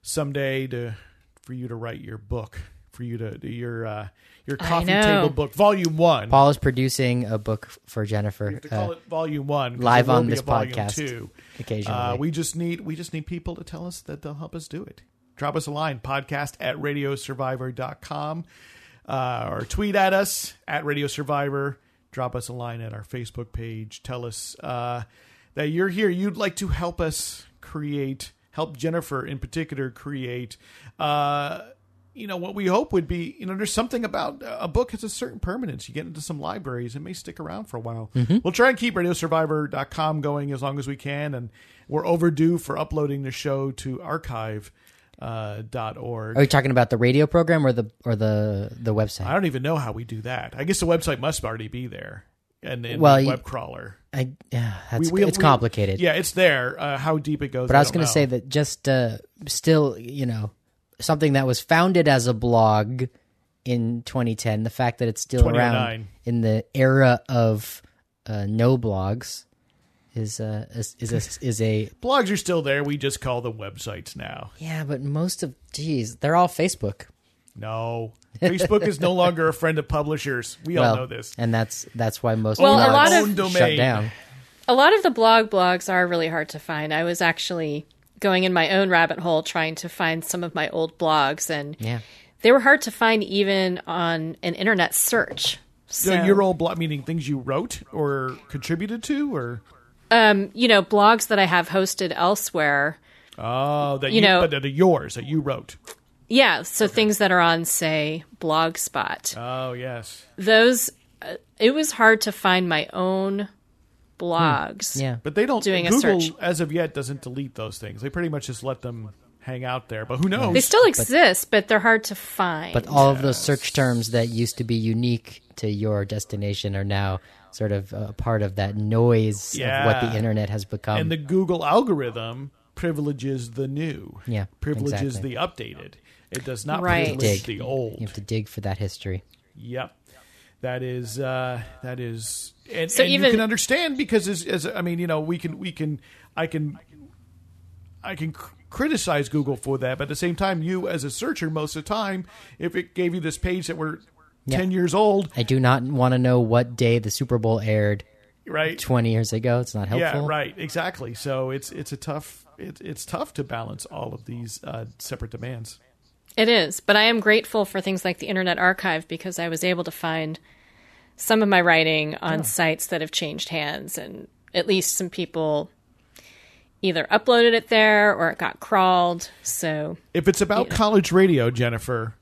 someday to for you to write your book, for you to do your uh, your coffee table book, volume one. Paul is producing a book for Jennifer. You have to call uh, it volume one live on this podcast. Two. Occasionally, uh, we just need we just need people to tell us that they'll help us do it. Drop us a line, podcast at radio survivor dot com. Uh, or tweet at us at Radio Survivor. Drop us a line at our Facebook page. Tell us uh, that you're here. You'd like to help us create, help Jennifer in particular create, uh, you know, what we hope would be, you know, there's something about a book has a certain permanence. You get into some libraries, it may stick around for a while. Mm-hmm. We'll try and keep radio survivor dot com going as long as we can. And we're overdue for uploading the show to archive. Uh, dot org. Are you talking about the radio program or the or the, the website? I don't even know how we do that. I guess the website must already be there, and, and well, the web crawler. I yeah, that's, we, we, it's we, complicated. Yeah, it's there. Uh, how deep it goes, but I, I was going to say that just uh, still, you know, something that was founded as a blog in twenty ten. The fact that it's still around in the era of uh, no blogs is uh is is a, is a blogs are still there. We just call them websites now. Yeah, but most of geez, they're all Facebook. No, Facebook is no longer a friend of publishers. We well, all know this, and that's that's why most well, blogs a lot of, domain. Shut down. A lot of the blog blogs are really hard to find. I was actually going in my own rabbit hole trying to find some of my old blogs, and yeah. they were hard to find even on an internet search. So, so your old blog, meaning things you wrote or contributed to, or. Um, you know, blogs that I have hosted elsewhere. Oh, that you, you know, but that are yours that you wrote. Yeah, so okay. Things that are on, say, Blogspot. Oh yes, those. Uh, it was hard to find my own blogs. Hmm. Yeah, but they don't. Doing Google a search. As of yet doesn't delete those things. They pretty much just let them hang out there. But who knows? They still exist, but, but they're hard to find. But all yes. of those search terms that used to be unique to your destination are now. Sort of a part of that noise yeah. of what the internet has become. And the Google algorithm privileges the new, yeah, privileges exactly. the updated. It does not right. privilege dig. The old. You have to dig for that history. Yep. That is, uh, that is, and, so and even, you can understand because as, as, I mean, you know, we can, we can, I can, I can cr- criticize Google for that, but at the same time, you as a searcher, most of the time, if it gave you this page that we're, Yep. ten years old. I do not want to know what day the Super Bowl aired. Right, twenty years ago. It's not helpful. Yeah, right. Exactly. So it's it's a tough it, it's tough to balance all of these uh, separate demands. It is, but I am grateful for things like the Internet Archive because I was able to find some of my writing on yeah. sites that have changed hands, and at least some people either uploaded it there or it got crawled. So if it's about you know. college radio, Jennifer.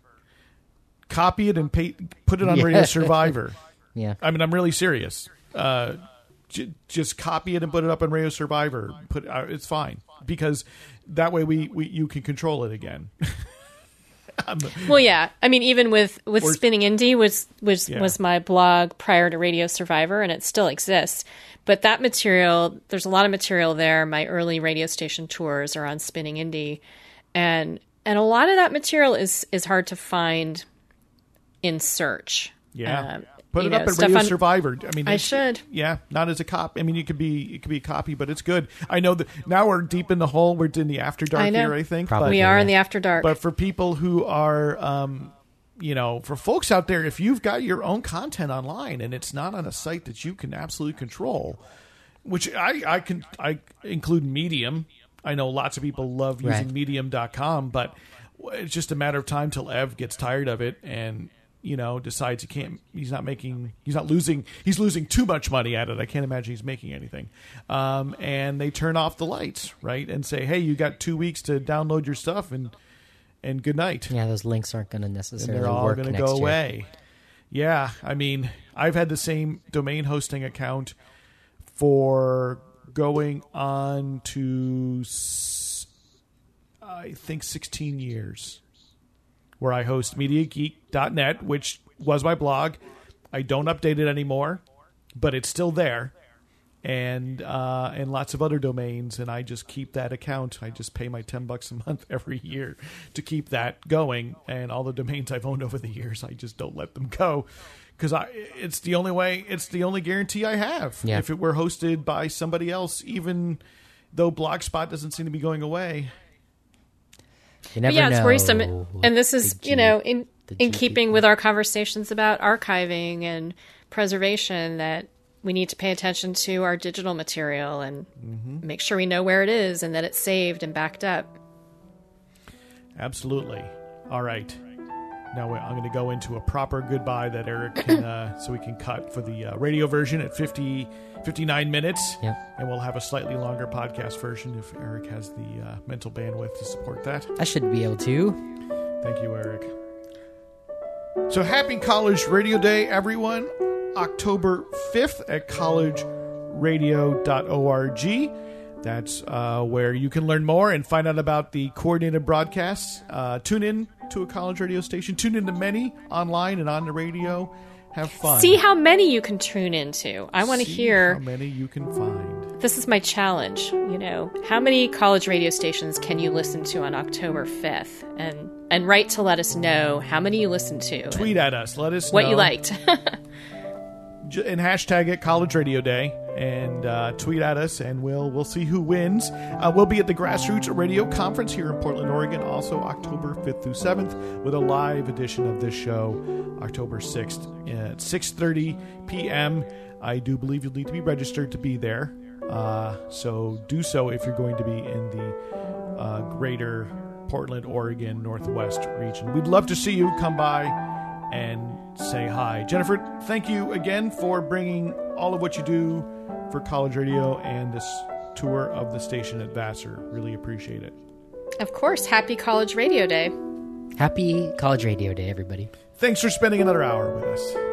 Copy it and pay, put it on yeah. Radio Survivor. Yeah, I mean, I'm really serious. Uh, j- just copy it and put it up on Radio Survivor. Put uh, it's fine because that way we, we you can control it again. job. Well, yeah. I mean, even with, with or, Spinning Indie was was, yeah. was my blog prior to Radio Survivor, and it still exists. But that material, there's a lot of material there. My early radio station tours are on Spinning Indie. And and a lot of that material is, is hard to find in search. Yeah. Um, Put it know, up at Radio on, Survivor. I mean, I should. Yeah, not as a cop. I mean, you could be, it could be a copy, but it's good. I know that now we're deep in the hole. We're in the after dark I know. here, I think. Probably but, we are yeah. in the after dark. But for people who are, um, you know, for folks out there, if you've got your own content online and it's not on a site that you can absolutely control, which I, I can, I include Medium. I know lots of people love using right. medium dot com, but it's just a matter of time till Ev gets tired of it and, you know, decides he can't, he's not making, he's not losing, he's losing too much money at it. I can't imagine he's making anything. Um, and they turn off the lights, right? And say, hey, you got two weeks to download your stuff and, and good night. Yeah. Those links aren't going to necessarily work. They're all going to go away. Yeah. I mean, I've had the same domain hosting account for going on to, I think sixteen years. Where I host media geek dot net, which was my blog. I don't update it anymore, but it's still there, and uh, and lots of other domains. And I just keep that account. I just pay my ten bucks a month every year to keep that going. And all the domains I've owned over the years, I just don't let them go because I it's the only way. It's the only guarantee I have. Yeah. If it were hosted by somebody else, even though Blogspot doesn't seem to be going away. Yeah, it's worrisome. And this is, G, you know, in in keeping with our conversations about archiving and preservation, that we need to pay attention to our digital material and mm-hmm. make sure we know where it is and that it's saved and backed up. Absolutely. All right. Now I'm going to go into a proper goodbye that Eric can, uh, so we can cut for the uh, radio version at fifty, fifty-nine minutes. Yeah. And we'll have a slightly longer podcast version if Eric has the uh, mental bandwidth to support that. I should be able to. Thank you, Eric. So happy College Radio Day, everyone. October fifth at college radio dot org. That's uh, where you can learn more and find out about the coordinated broadcasts. Uh, tune in to a college radio station. Tune in to many online and on the radio. Have fun. See how many you can tune into. I want to hear how many you can find. This is my challenge. You know, how many college radio stations can you listen to on October fifth? And and write to let us know how many you listen to. Tweet at us. Let us know what you liked. And hashtag it College Radio Day, and uh, tweet at us, and we'll we'll see who wins. Uh, we'll be at the Grassroots Radio Conference here in Portland, Oregon, also October fifth through seventh, with a live edition of this show, October sixth at six thirty p.m. I do believe you'll need to be registered to be there, uh, so do so if you're going to be in the uh, greater Portland, Oregon, Northwest region. We'd love to see you. Come by and say hi. Jennifer, thank you again for bringing all of what you do for college radio and this tour of the station at Vassar. Really appreciate it. Of course. Happy College Radio Day. Happy College Radio Day, everybody. Thanks for spending another hour with us.